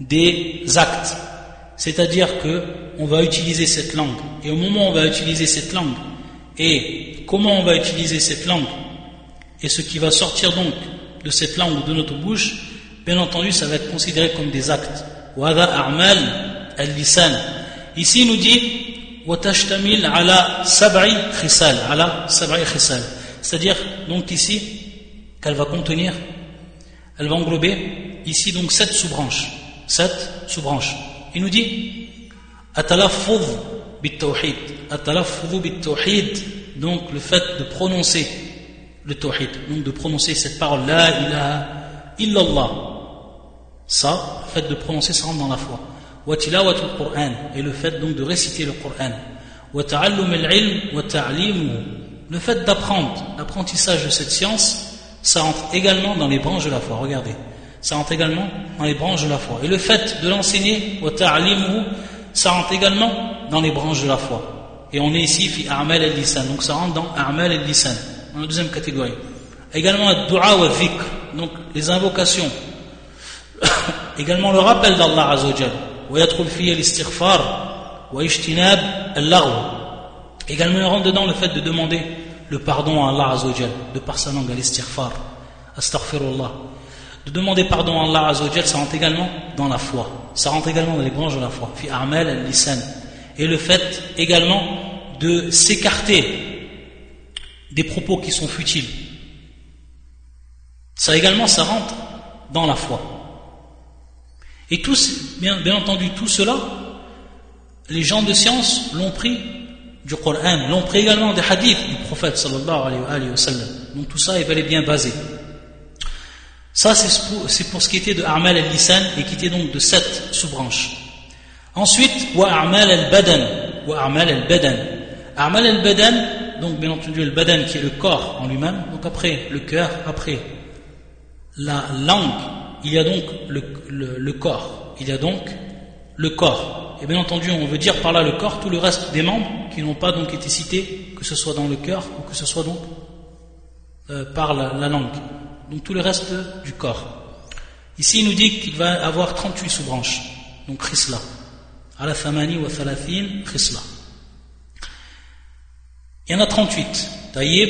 des actes. C'est-à-dire qu'on va utiliser cette langue. Et au moment où on va utiliser cette langue, et comment on va utiliser cette langue, et ce qui va sortir donc de cette langue ou de notre bouche, bien entendu, ça va être considéré comme des actes. Ici, il nous dit ala sab'i khisal. C'est-à-dire, donc ici, qu'elle va contenir, elle va englober ici donc sept sous-branches. Il nous dit At-talaffuz bit-tawhid, donc le fait de prononcer le tawhid, donc de prononcer cette parole La ilaha illallah. Ça, le fait de prononcer, ça rentre dans la foi. Wa tilawatul Qur'an, et le fait donc de réciter le Qur'an. Wa ta'allum al-ilm wa ta'limuhu, le fait d'apprendre, l'apprentissage de cette science, ça rentre également dans les branches de la foi. Regardez, ça rentre également dans les branches de la foi. Et le fait de l'enseigner, ça rentre également dans les branches de la foi. Et on est ici, fi a'mal al-lisan. Donc ça rentre dans a'mal al-lisan, dans la deuxième catégorie. Également, ad-du'a wa dhikr, donc les invocations. Également, le rappel d'Allah Azzawajal. Wa yatrul fiya l'istighfar, wa ijtinab al-laghw. Également, on rentre dedans le fait de demander le pardon à Allah Azzawajal, de par sa langue, à l'istighfar, astaghfirullah. De demander pardon à Allah Azzawajal, ça rentre également dans la foi. Ça rentre également dans les branches de la foi. Fi a'mal al-lisan. Et le fait également de s'écarter des propos qui sont futiles. Ça également, ça rentre dans la foi. Et bien entendu, tout cela, les gens de science l'ont pris du Coran, l'ont pris également des hadiths du prophète sallallahu alayhi wa sallam. Donc tout ça est bel et bien basé. Ça, c'est pour ce qui était de A'mal al-Lisan, et qui était donc de 7 sous-branches. Ensuite, wa A'mal al-Badan. A'mal al-Badan, donc bien entendu le Badan qui est le corps en lui-même, donc après le cœur, après la langue, il y a donc le corps. Et bien entendu, on veut dire par là le corps, tout le reste des membres qui n'ont pas donc été cités, que ce soit dans le cœur ou que ce soit donc par la langue. Donc tout le reste du corps. Ici, il nous dit qu'il va avoir 38 sous-branches. Donc Khisla. Ala thamani wa thalathin Khisla. Il y en a 38. Taïb,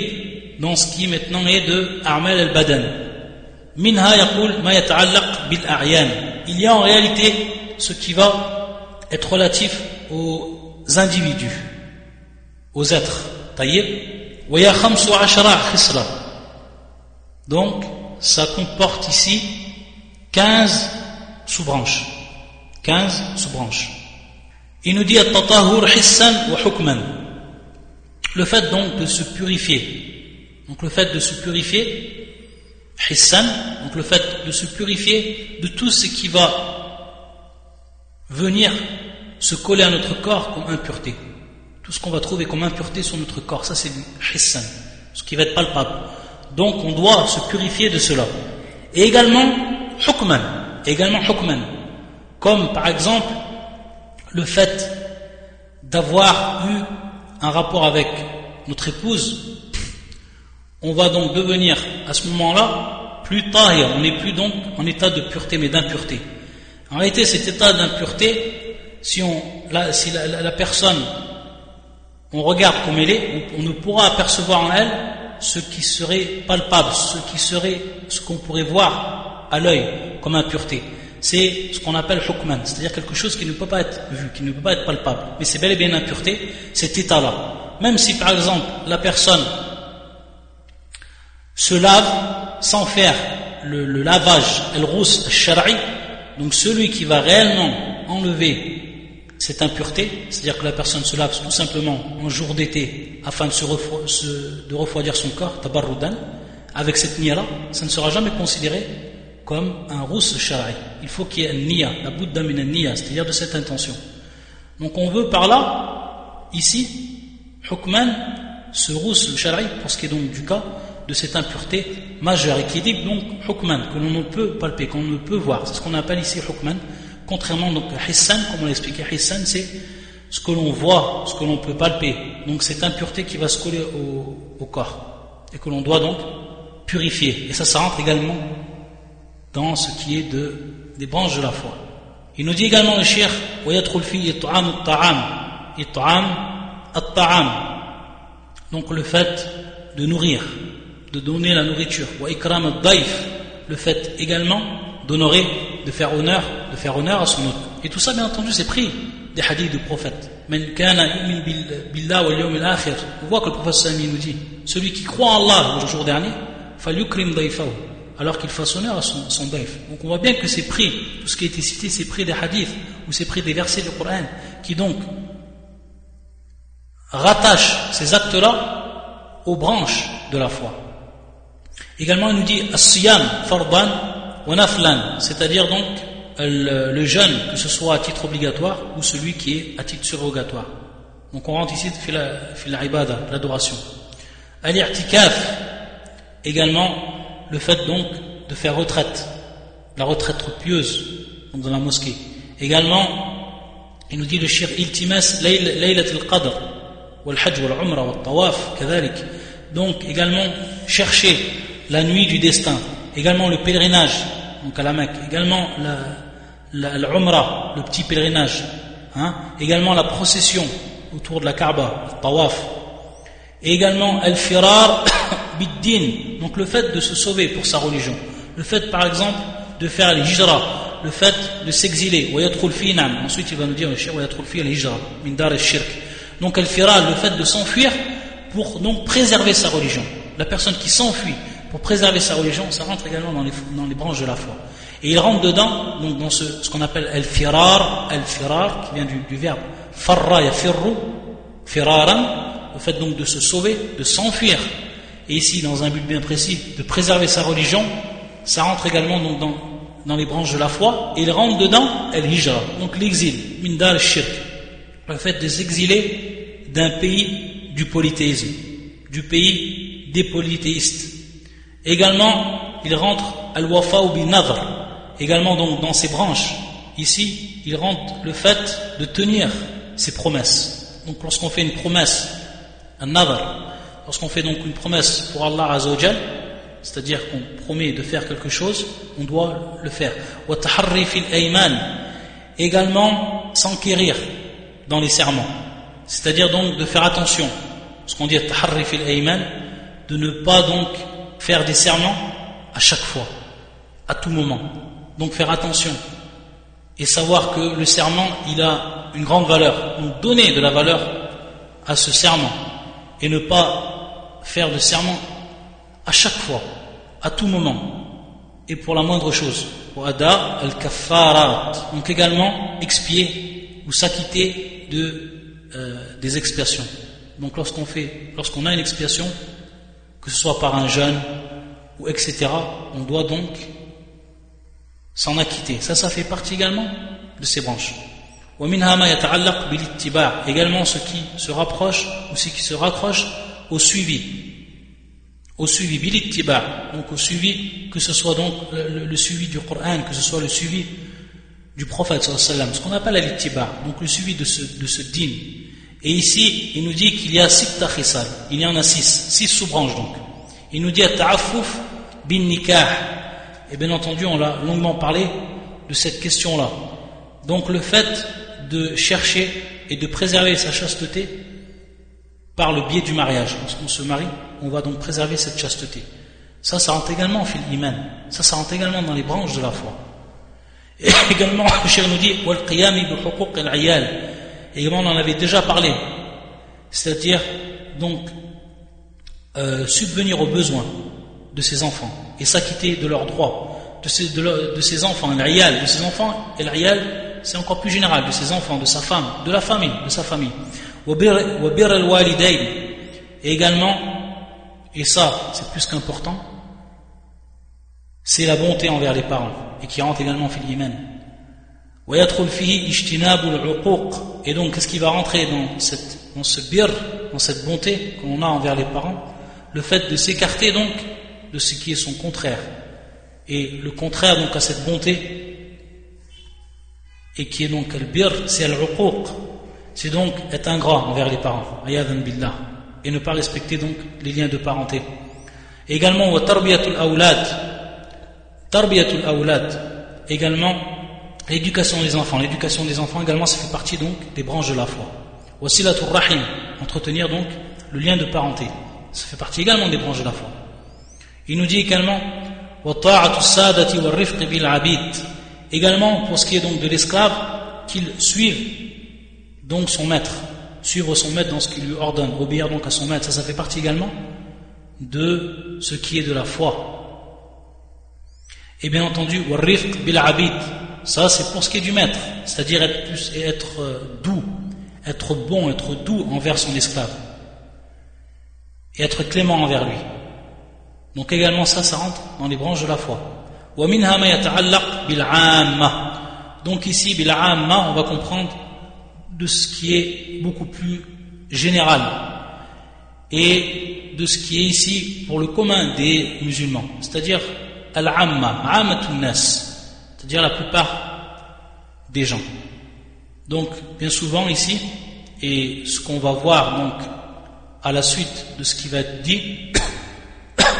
dans ce qui maintenant est de A'mal al-Badan. Minha yaqul ma yata'allaq bil a'yan. Il y a en réalité ce qui va être relatif aux individus, aux êtres. Taïb. Waya khamsu ashara khisla. Donc, ça comporte ici 15 sous-branches. Il nous dit at-tatahur hissan wa hukman. Le fait donc de se purifier. Hissan, donc le fait de se purifier de tout ce qui va venir se coller à notre corps comme impureté. Tout ce qu'on va trouver comme impureté sur notre corps, ça c'est du hissan, ce qui va être palpable. Donc on doit se purifier de cela. Et également hukman, comme par exemple le fait d'avoir eu un rapport avec notre épouse, on va donc devenir à ce moment-là plus tahir, on n'est plus donc en état de pureté mais d'impureté. En réalité, cet état d'impureté, si la personne, on regarde comme elle est, on ne pourra apercevoir en elle ce qui serait palpable, ce qu'on pourrait voir à l'œil comme impureté. C'est ce qu'on appelle hukman, c'est-à-dire quelque chose qui ne peut pas être vu, qui ne peut pas être palpable. Mais c'est bel et bien impureté, cet état-là. Même si, par exemple, la personne se lave sans faire le lavage, elle rousse al-shar'i. Donc celui qui va réellement enlever cette impureté, c'est-à-dire que la personne se lave tout simplement en jour d'été afin de refroidir son corps, tabarrudan, avec cette niya-là, ça ne sera jamais considéré comme un rousse shari. Il faut qu'il y ait une niya, la buddha min niya, c'est-à-dire de cette intention. Donc on veut par là, ici, hukman, ce rousse shari, pour ce qui est donc du cas, de cette impureté majeure et qui est dite donc hukman, que l'on ne peut palper, qu'on ne peut voir. C'est ce qu'on appelle ici hukman, contrairement donc à hissan, comme on l'a expliqué. Hissan, c'est ce que l'on voit, ce que l'on peut palper, donc cette impureté qui va se coller au corps et que l'on doit donc purifier. Et ça rentre également dans ce qui est des branches de la foi. Il nous dit également le cheikh وَيَدْخُلْ فِيهِ الطَّعَامُ الطَّعَامُ الطَّعَامُ الطَّعَامُ, donc le fait de nourrir, de donner la nourriture. Wa ikram ad-dayf, le fait également d'honorer, de faire honneur à son hôte. Et tout ça, bien entendu, c'est pris des hadiths du prophète. Man kana yu'min billah wal yawm al-akhir. On voit que le prophète Sami nous dit, celui qui croit en Allah le jour dernier, falyukrim dayfahu, alors qu'il fasse honneur à son dayf. Donc on voit bien que c'est pris, tout ce qui a été cité, c'est pris des hadiths, ou c'est pris des versets du Coran, qui donc rattache ces actes-là aux branches de la foi. Également, il nous dit as-siyam fardan wa naflan, c'est-à-dire donc le jeûne, que ce soit à titre obligatoire ou celui qui est à titre surrogatoire. Donc on rentre ici fil ibada, l'adoration. Al-i'tikaf, également le fait donc de faire retraite, la retraite pieuse donc dans la mosquée. Également, il nous dit le shir iltimas laylat al-qadr. Donc également chercher la nuit du destin, également le pèlerinage donc à la Mecque, également l'Umrah, le petit pèlerinage, hein? Également la procession autour de la Kaaba, le tawaf, et également al-firar bid-din, donc le fait de se sauver pour sa religion, le fait par exemple de faire les hijra, le fait de s'exiler, ensuite il va nous dire min dar al-shirk. Donc al-firar, le fait de s'enfuir pour donc préserver sa religion. La personne qui s'enfuit pour préserver sa religion, ça rentre également dans les branches de la foi. Et il rentre dedans, donc dans ce qu'on appelle al-firar, qui vient du verbe farra yafirru, firaran, le fait donc de se sauver, de s'enfuir. Et ici, dans un but bien précis, de préserver sa religion, ça rentre également donc dans les branches de la foi. Et il rentre dedans al-hijra, donc l'exil, min dar al-shirk, le fait de s'exiler d'un pays du polythéisme, du pays des polythéistes. Également, il rentre al-wafa ou bin-nadr, également donc dans ses branches. Ici, il rentre le fait de tenir ses promesses. Donc lorsqu'on fait une promesse, un-nadr, lorsqu'on fait donc une promesse pour Allah Azza wa Jal, c'est-à-dire qu'on promet de faire quelque chose, on doit le faire. Wa taharri fil-ayman, également s'enquérir dans les serments. C'est-à-dire donc de faire attention, ce qu'on dit à taharri fil ayman, de ne pas donc faire des serments à chaque fois, à tout moment. Donc faire attention et savoir que le serment, il a une grande valeur. Donc donner de la valeur à ce serment et ne pas faire de serment à chaque fois, à tout moment et pour la moindre chose. Wa ada al-kaffarat, donc également expier ou s'acquitter des expiations. Donc lorsqu'on a une expiation, que ce soit par un jeûne ou etc., on doit donc s'en acquitter. Ça fait partie également de ces branches. ومنها ما يتعلق بالاتباع, également ce qui se rapproche ou ce qui se raccroche au suivi بالاتباع, donc au suivi, que ce soit donc le suivi du Coran, que ce soit le suivi du prophète sallallahu alayhi wa sallam, ce qu'on appelle al-ittiba, donc le suivi de ce din. Et ici, il nous dit qu'il y a sitta khisal, il y en a 6 sous-branches donc. Il nous dit ta'affuf bin nikah, et bien entendu on l'a longuement parlé de cette question-là. Donc le fait de chercher et de préserver sa chasteté par le biais du mariage. Lorsqu'on se marie, on va donc préserver cette chasteté. Ça rentre également fil iman, ça rentre également dans les branches de la foi. Et également, le cheikh nous dit wal qiyami bi huquq al-ayal. Également, on en avait déjà parlé. C'est-à-dire, donc, subvenir aux besoins de ses enfants et s'acquitter de leurs droits, de ses enfants, al-ayal, de ses enfants, et al-ayal, c'est encore plus général, de ses enfants, de sa femme, de la famille, de sa famille. Wa bir al-walidayn. Et également, et ça, c'est plus qu'important, c'est la bonté envers les parents, et qui rentre également fil iman. Wa yadkhul fihi ijtinabu al-uquq, et donc qu'est-ce qui va rentrer dans ce bir, dans cette bonté qu'on a envers les parents? le fait de s'écarter donc de ce qui est son contraire. Et le contraire donc à cette bonté, et qui est donc al-bir, c'est al-uquq, c'est donc être ingrat envers les parents, ayadan billah, et ne pas respecter donc les liens de parenté. Et également wa tarbiyatul awlad, également l'éducation des enfants. L'éducation des enfants également, ça fait partie donc des branches de la foi. Wa silatul rahim, entretenir donc le lien de parenté, ça fait partie également des branches de la foi. Il nous dit également wa ta'atu sadati wa rifq bil abid, également pour ce qui est donc de l'esclave, qu'il suive donc son maître, suivre son maître dans ce qu'il lui ordonne, obéir donc à son maître, ça fait partie également de ce qui est de la foi. Et bien entendu wa rifq bil abid, ça c'est pour ce qui est du maître, c'est-à-dire être plus et être doux, être bon, être doux envers son esclave et être clément envers lui. Donc également ça, ça rentre dans les branches de la foi. Wa minha ma yata'allaq bil 'amma. Donc ici bil 'amma, on va comprendre de ce qui est beaucoup plus général et de ce qui est ici pour le commun des musulmans, c'est-à-dire al-'amma, 'ammatun nas, c'est-à-dire la plupart des gens. Donc bien souvent ici, et ce qu'on va voir donc à la suite de ce qui va être dit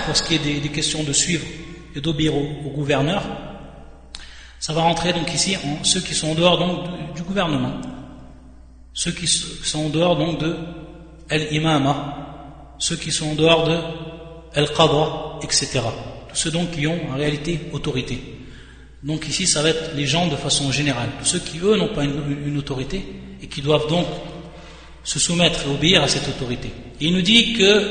pour ce qui est des questions de suivre et d'obéir au gouverneur, ça va rentrer donc ici en ceux qui sont en dehors donc du gouvernement, ceux qui sont en dehors donc de l'imama, ceux qui sont en dehors de l'qadra, etc. Tous ceux donc qui ont en réalité autorité. Donc ici ça va être les gens de façon générale, tous ceux qui eux n'ont pas une autorité et qui doivent donc se soumettre et obéir à cette autorité. Et il nous dit que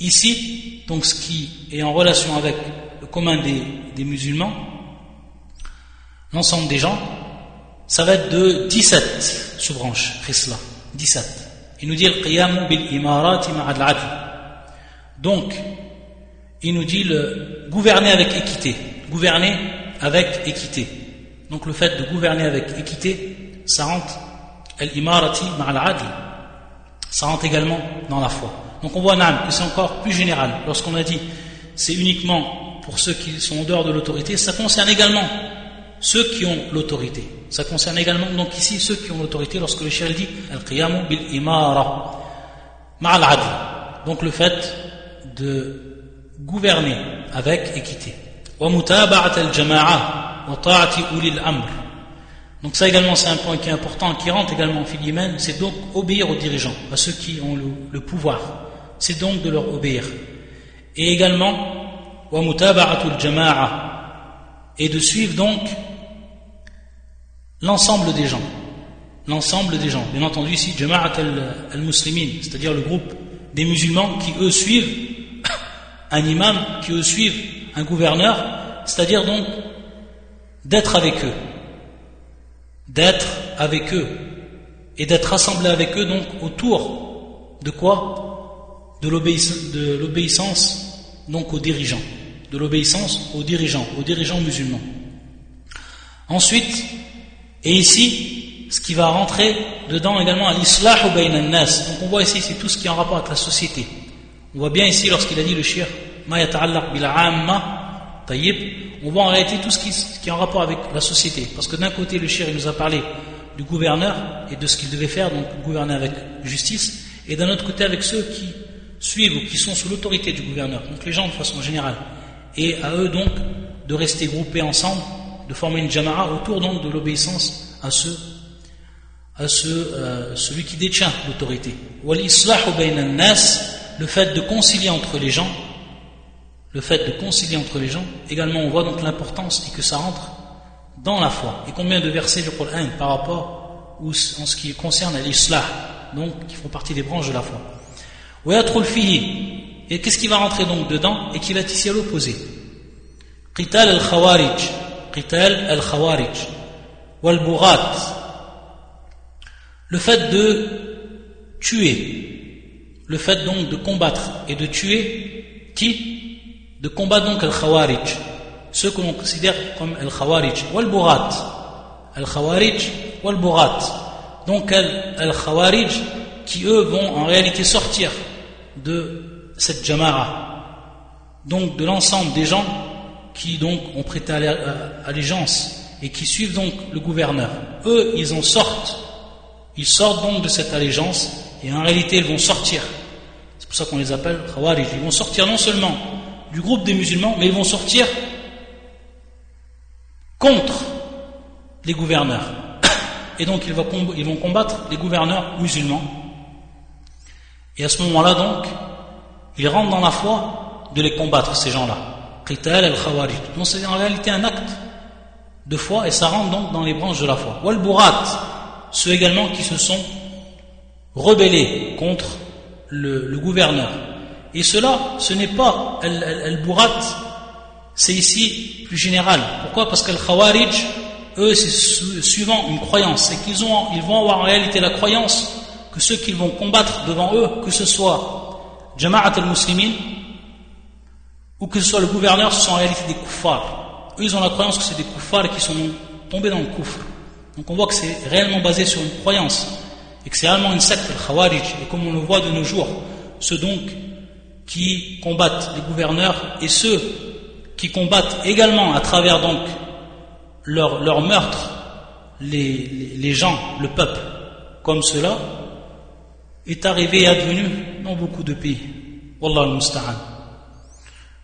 ici, donc ce qui est en relation avec le commun des musulmans, l'ensemble des gens, ça va être de 17 sous-branches, khisla, 17. Il nous dit al-qiyamu bil-imarati ma'al adl. Donc, il nous dit le gouverner avec équité, gouverner avec équité. Donc le fait de gouverner avec équité, ça rentre al-imarati ma'al adl, ça rentre également dans la foi. Donc on voit que c'est encore plus général. Lorsqu'on a dit c'est uniquement pour ceux qui sont en dehors de l'autorité, ça concerne également ceux qui ont l'autorité. Ça concerne également donc ici ceux qui ont l'autorité, lorsque le cheikh dit al-qiyamu bil imara ma'al adl, donc le fait de gouverner avec équité. Wa mutaba'at al-jama'a wa ta'ati ulil amr. Donc ça également c'est un point qui est important, qui rentre également en filimen, c'est donc obéir aux dirigeants, à ceux qui ont le pouvoir, c'est donc de leur obéir. Et également wa mutaba'atul jama'a, et de suivre donc l'ensemble des gens, l'ensemble des gens. Bien entendu ici jama'at al-muslimin, c'est-à-dire le groupe des musulmans qui eux suivent un imam, qui eux suivent un gouverneur, c'est-à-dire donc d'être avec eux, et d'être rassemblé avec eux donc autour de quoi ? De l'obéissance donc aux dirigeants, de l'obéissance aux dirigeants musulmans. Ensuite, et ici, ce qui va rentrer dedans également, l'islahu baynan nas. Donc on voit ici, c'est tout ce qui est en rapport avec la société. On voit bien ici, lorsqu'il a dit le shir, ma yata'allaq bil 'amma, tayyib, on voit en réalité tout ce qui est en rapport avec la société. Parce que d'un côté, le cheikh nous a parlé du gouverneur et de ce qu'il devait faire, donc gouverner avec justice, et d'un autre côté avec ceux qui suivent ou qui sont sous l'autorité du gouverneur, donc les gens de façon générale. Et à eux donc de rester groupés ensemble, de former une jama'a autour donc de l'obéissance celui qui détient l'autorité. Wal-islahu baynan nas, le fait de concilier entre les gens, également on voit donc l'importance et que ça rentre dans la foi. Et combien de versets du Coran par rapport en ce qui concerne l'islah, donc qui font partie des branches de la foi. Et qu'est-ce qui va rentrer donc dedans et qui va être ici à l'opposé? Qital al-khawarij, wal-bughat, le fait de tuer, le fait donc de combattre et de tuer qui? De combattre donc al-Khawarij, ceux que l'on considère comme al-Khawarij, wal-Bughat, donc al-Khawarij qui eux vont en réalité sortir de cette jamara, donc de l'ensemble des gens qui donc ont prêté allégeance et qui suivent donc le gouverneur. Eux, ils en sortent. Ils sortent donc de cette allégeance et en réalité, ils vont sortir. C'est pour ça qu'on les appelle Khawarij. Ils vont sortir non seulement du groupe des musulmans, mais ils vont sortir contre les gouverneurs. Et donc, ils vont combattre les gouverneurs musulmans. Et à ce moment-là, donc, ils rentrent dans la foi de les combattre, ces gens-là. Qital al-Khawarij. Donc, c'est en réalité un acte de foi et ça rentre donc dans les branches de la foi. Wal-Burat, ceux également qui se sont rebellés contre le gouverneur. Et cela, ce n'est pas al-Burat, c'est ici plus général. Pourquoi ? Parce qu'al-Khawarij, eux, c'est suivant une croyance. C'est ils vont avoir en réalité la croyance que ceux qu'ils vont combattre devant eux, que ce soit Jama'at al-Muslimin ou que ce soit le gouverneur, ce sont en réalité des kuffars. Eux, ils ont la croyance que c'est des kuffars qui sont tombés dans le kufr. Donc on voit que c'est réellement basé sur une croyance et que c'est réellement une secte, le Khawarij. Et comme on le voit de nos jours, ceux donc qui combattent les gouverneurs et ceux qui combattent également à travers donc leur meurtre les gens, le peuple, comme cela est arrivé et advenu dans beaucoup de pays. Wallah al-Musta'an.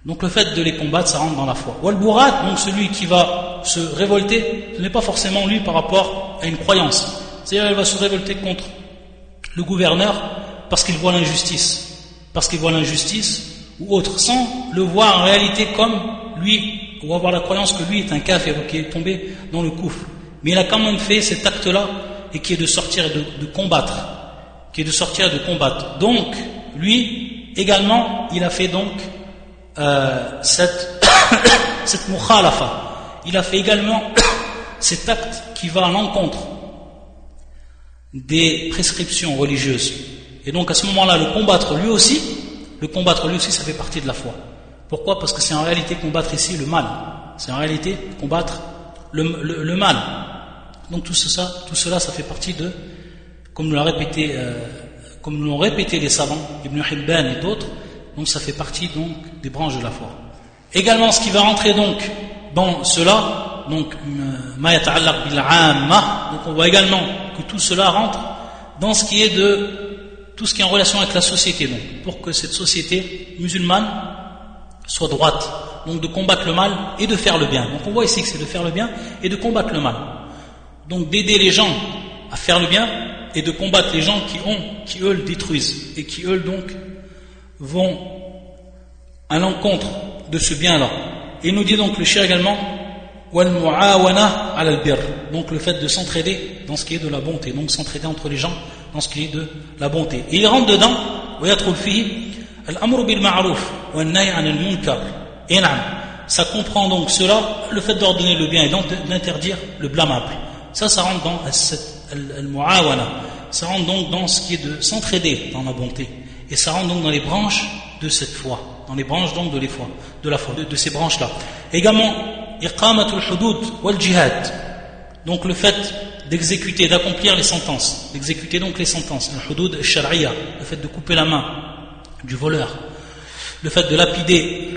Donc le fait de les combattre, ça rentre dans la foi. Wal-Burat, donc celui qui va se révolter, ce n'est pas forcément lui par rapport à une croyance. C'est-à-dire qu'il va se révolter contre le gouverneur parce qu'il voit l'injustice. Ou autre, sans le voir en réalité comme lui, ou avoir la croyance que lui est un kafir, qui est tombé dans le kufr. Mais il a quand même fait cet acte-là, et qui est de sortir et de combattre. Donc, lui, également, il a fait donc cette mukhalafa. Il a fait également cet acte qui va à l'encontre des prescriptions religieuses. Et donc, à ce moment-là, le combattre lui aussi, ça fait partie de la foi. Pourquoi ? Parce que c'est en réalité combattre ici le mal. C'est en réalité combattre le mal. Donc, tout cela, ça fait partie de... Comme nous l'ont répété les savants, Ibn Hibban et d'autres, donc ça fait partie donc des branches de la foi. Également, ce qui va rentrer donc dans cela, donc ma yata'allaq bil 'amma, donc on voit également que tout cela rentre dans ce qui est en relation avec la société, donc pour que cette société musulmane soit droite, donc de combattre le mal et de faire le bien. Donc on voit ici que c'est de faire le bien et de combattre le mal, donc d'aider les gens à faire le bien. Et de combattre les gens qui eux le détruisent et qui eux donc vont à l'encontre de ce bien-là. Et il nous dit donc le shir également wal mu'awana 'ala al-birr, donc le fait de s'entraider dans ce qui est de la bonté, donc s'entraider entre les gens dans ce qui est de la bonté. Et il rentre dedans wa yadkhul fihi al-amru bil ma'ruf wa an-nahy 'anil munkar. Et ça comprend donc cela, le fait d'ordonner le bien et d'interdire le blâmable. Ça rentre dans al-mu'awana, ça rentre donc dans ce qui est de s'entraider dans la bonté, et ça rentre donc dans les branches de cette foi, dans les branches donc de la foi, de ces branches là. Également, iqamatul hudud wal jihad, donc le fait d'exécuter, d'accomplir les sentences, d'exécuter donc les sentences, al-hudud al-shar'iyya, le fait de couper la main du voleur, le fait de lapider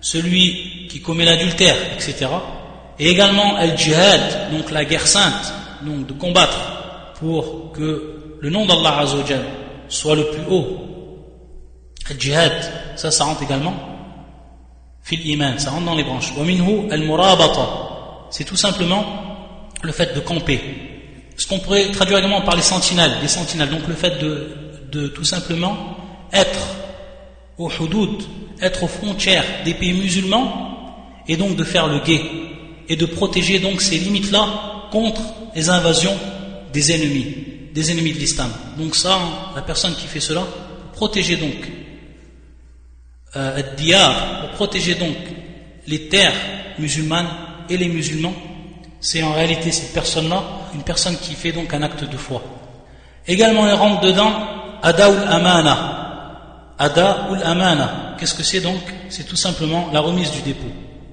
celui qui commet l'adultère, etc. Et également al-jihad, donc la guerre sainte, donc de combattre pour que le nom d'Allah Azzawajal soit le plus haut. Al-jihad, ça rentre également fil iman, ça rentre dans les branches. Wa minhu al-murabata, c'est tout simplement le fait de camper, ce qu'on pourrait traduire également par les sentinelles, donc le fait de tout simplement être au hudud, être aux frontières des pays musulmans, et donc de faire le guet et de protéger donc ces limites là contre les invasions des ennemis de l'islam. Donc ça, la personne qui fait cela, pour protéger donc les terres musulmanes et les musulmans, c'est en réalité cette personne-là, une personne qui fait donc un acte de foi. Également, elle rentre dedans Ada'ul amana. Qu'est-ce que c'est donc ? C'est tout simplement la remise du dépôt.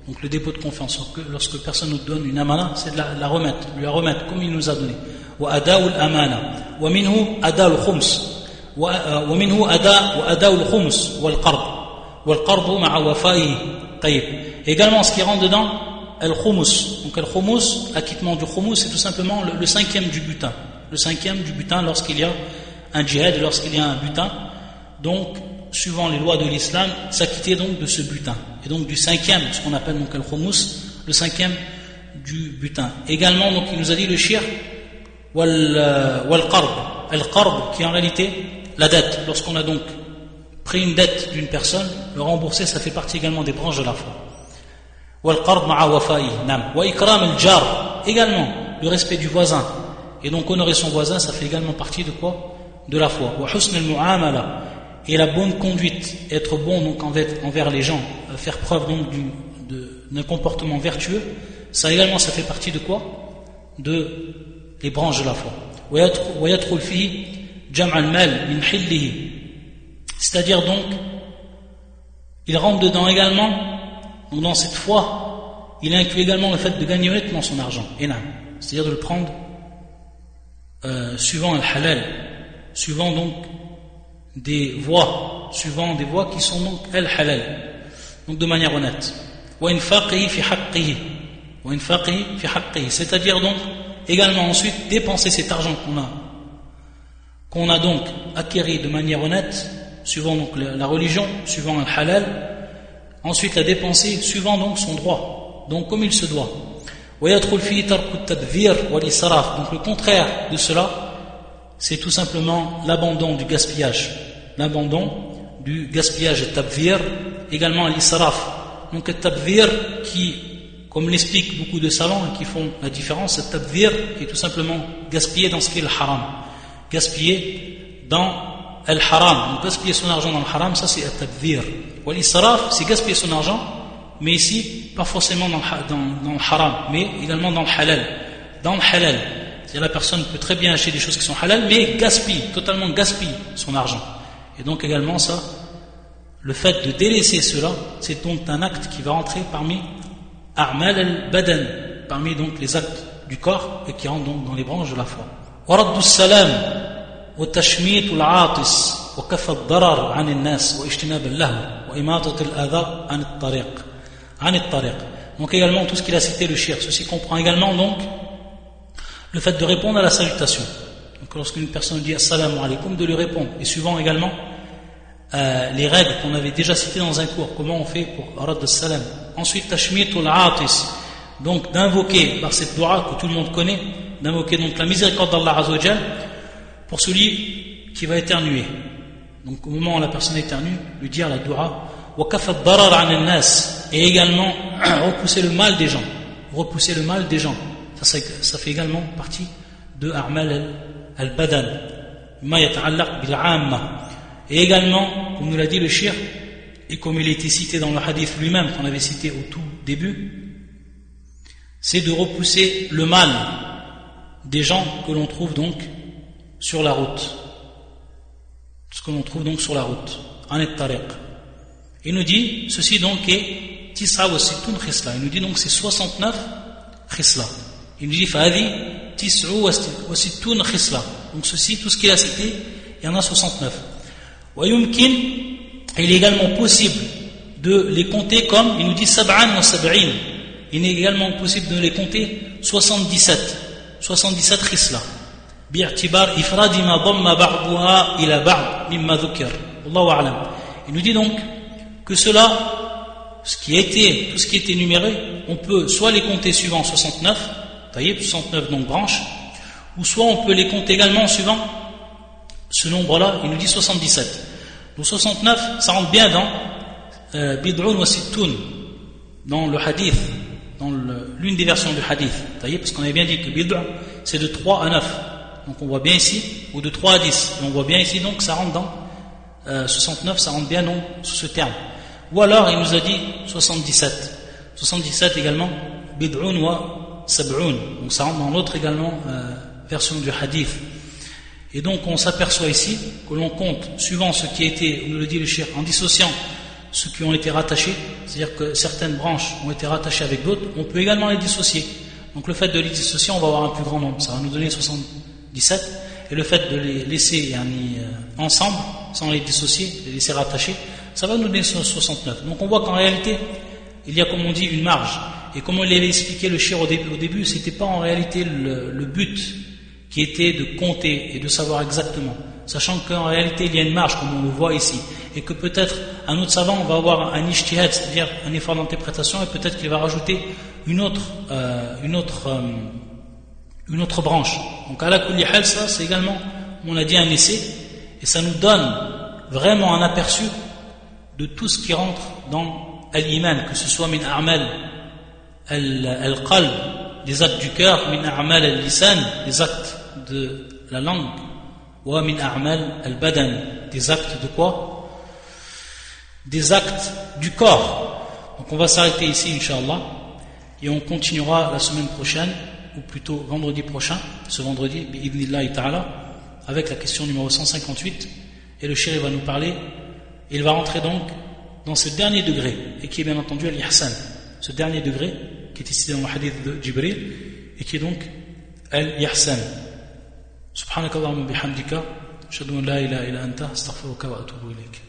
Donc le dépôt de confiance, lorsque personne nous donne une amana, c'est de la remettre comme il nous a donné. Wa ada'ul amana, wa minhu ada'ul khums, ومنه أداء وأداء الخمس والقرض مع وفائه طيب. Également ce qui rentre dedans, al-khumous. Donc al-khumous, acquittement du khumous, c'est tout simplement le cinquième du butin. Le cinquième du butin lorsqu'il y a un djihad, lorsqu'il y a un butin. Donc, suivant les lois de l'islam, s'acquitter donc de ce butin. Et donc du cinquième, ce qu'on appelle donc al-khumous, le cinquième du butin. Également, donc il nous a dit le shirk wal-qarb. Al-qarb qui est en réalité la dette. Lorsqu'on a donc pris une dette d'une personne, le rembourser, ça fait partie également des branches de la foi. Wal-qarb ma'a wafa'i, nam. Wa ikram al-jar, également le respect du voisin. Et donc honorer son voisin, ça fait également partie de quoi? De la foi. Wa husn al-mu'amala, et la bonne conduite, être bon donc envers les gens, faire preuve donc d'un comportement vertueux, ça également ça fait partie de quoi? De les branches de la foi. Wa yadkhul fihi jam' al-mal min hillihi, c'est-à-dire donc il rentre dedans également, donc dans cette foi il inclut également le fait de gagner honnêtement son argent, c'est-à-dire de le prendre suivant le halal, suivant donc des voies, suivant des voies qui sont donc al-halal, donc de manière honnête. Wa infaqi fi haqqihi, wa infaqi fi haqqihi, c'est-à-dire donc également ensuite dépenser cet argent qu'on a donc acquéri de manière honnête, suivant donc la religion, suivant le halal, ensuite la dépenser suivant donc son droit, donc comme il se doit. Wa yadkhul fi tarku at-tadbir wa al-israf, donc le contraire de cela, c'est tout simplement l'abandon du gaspillage. L'abandon du gaspillage et tabvir, également l'israf. Donc le tabvir qui, comme l'expliquent beaucoup de savants et qui font la différence, le tabvir qui est tout simplement gaspiller dans ce qui est le haram. Gaspiller dans le haram. Donc gaspiller son argent dans le haram, ça c'est le tabvir. Ou l'israf, c'est gaspiller son argent, mais ici, pas forcément dans le haram, mais également dans le halal. Dans le halal. C'est-à-dire la personne peut très bien acheter des choses qui sont halal, mais totalement gaspille son argent. Et donc également ça, le fait de délaisser cela, c'est donc un acte qui va rentrer parmi a'mal al-badan, parmi donc les actes du corps et qui rentrent donc dans les branches de la foi. Wa raddu as-salam wa tashmit al-'atis wa kaf ad-darar 'an an-nas wa ijtinab al-lahw wa imatat al-adha 'an at-tariq. 'An at-tariq. Donc également tout ce qu'il a cité le shirk, ceci comprend également donc le fait de répondre à la salutation. Donc lorsqu'une personne dit assalamu alaikum, de lui répondre. Et suivant également les règles qu'on avait déjà citées dans un cours, comment on fait pour arad as-salam. Ensuite, tashmitul atis, donc d'invoquer par cette dua que tout le monde connaît, d'invoquer donc la miséricorde d'Allah Azzawajal pour celui qui va éternuer. Donc au moment où la personne éternue, lui dire la dua wa kafa ad-darar 'an an-nas, et également repousser le mal des gens. Ça fait également partie de A'mal al-Badan, ma yata'allaq bil-'amma. Et également, comme nous l'a dit le shirk, et comme il était cité dans le hadith lui-même, qu'on avait cité au tout début, c'est de repousser le mal des gens que l'on trouve donc sur la route. Il nous dit, ceci donc est Tis'a wa Sittun Khisla. Il nous dit donc c'est 69 Khisla. Il nous dit Fahadi Tis'u wa Sittun Khisla. Donc ceci, tout ce qu'il a cité, il y en a 69. Wa yumkin, il est également possible de les compter comme, il nous dit Sab'an wa Sab'in. Il est également possible de les compter 77 Khisla. Bi'atibar ifradi ma dhamma ba'duha ila ba'd mimma dhukir. Allahu a'lam. Il nous dit donc que cela, tout ce qui est énuméré, on peut soit les compter suivant 69, 69 donc branches, ou soit on peut les compter également suivant ce nombre-là, il nous dit 77. Donc 69, ça rentre bien dans Bid'un wa Sittun, dans le hadith, dans l'une des versions du hadith, parce qu'on avait bien dit que Bid'a, c'est de 3 à 9, donc on voit bien ici, ou de 3 à 10, on voit bien ici, donc ça rentre dans 69, ça rentre bien non, sous ce terme. Ou alors, il nous a dit 77 également, Bid'un wa Sab'un, donc ça rentre dans l'autre également version du hadith. Et donc on s'aperçoit ici que l'on compte suivant ce qui a été, nous le dit le cheikh, en dissociant ceux qui ont été rattachés, c'est-à-dire que certaines branches ont été rattachées avec d'autres, on peut également les dissocier. Donc le fait de les dissocier, on va avoir un plus grand nombre, ça va nous donner 77. et le fait de les laisser ensemble, sans les dissocier, les laisser rattachés, ça va nous donner 69. Donc on voit qu'en réalité, il y a, comme on dit, une marge. Et comme on l'a expliqué le shir au début, ce n'était pas en réalité le but qui était de compter et de savoir exactement, sachant qu'en réalité il y a une marge, comme on le voit ici, et que peut-être un autre savant va avoir un ijtihad, c'est-à-dire un effort d'interprétation, et peut-être qu'il va rajouter une autre branche. Donc à la kulli hal, ça c'est également, on a dit, un essai, et ça nous donne vraiment un aperçu de tout ce qui rentre dans al-iman, que ce soit min a'mal al-qalb, des actes du cœur, min a'mal al-lisan, des actes de la langue, wa min a'mal al-badan, des actes de quoi? Des actes du corps. Donc on va s'arrêter ici, Inch'Allah, et on continuera la semaine prochaine, ou plutôt vendredi prochain, ce vendredi, bi'idnillahi ta'ala, avec la question numéro 158, et le chéri va nous parler, et il va rentrer donc dans ce dernier degré, et qui est bien entendu al-ihsan, ce dernier degré qui est ici dans le hadith de Jibril, et qui est donc al-ihsan. Subhanakallahumma bihamdika, ashhadu an la ilaha illa anta, astaghfiruka wa atubu ilayk.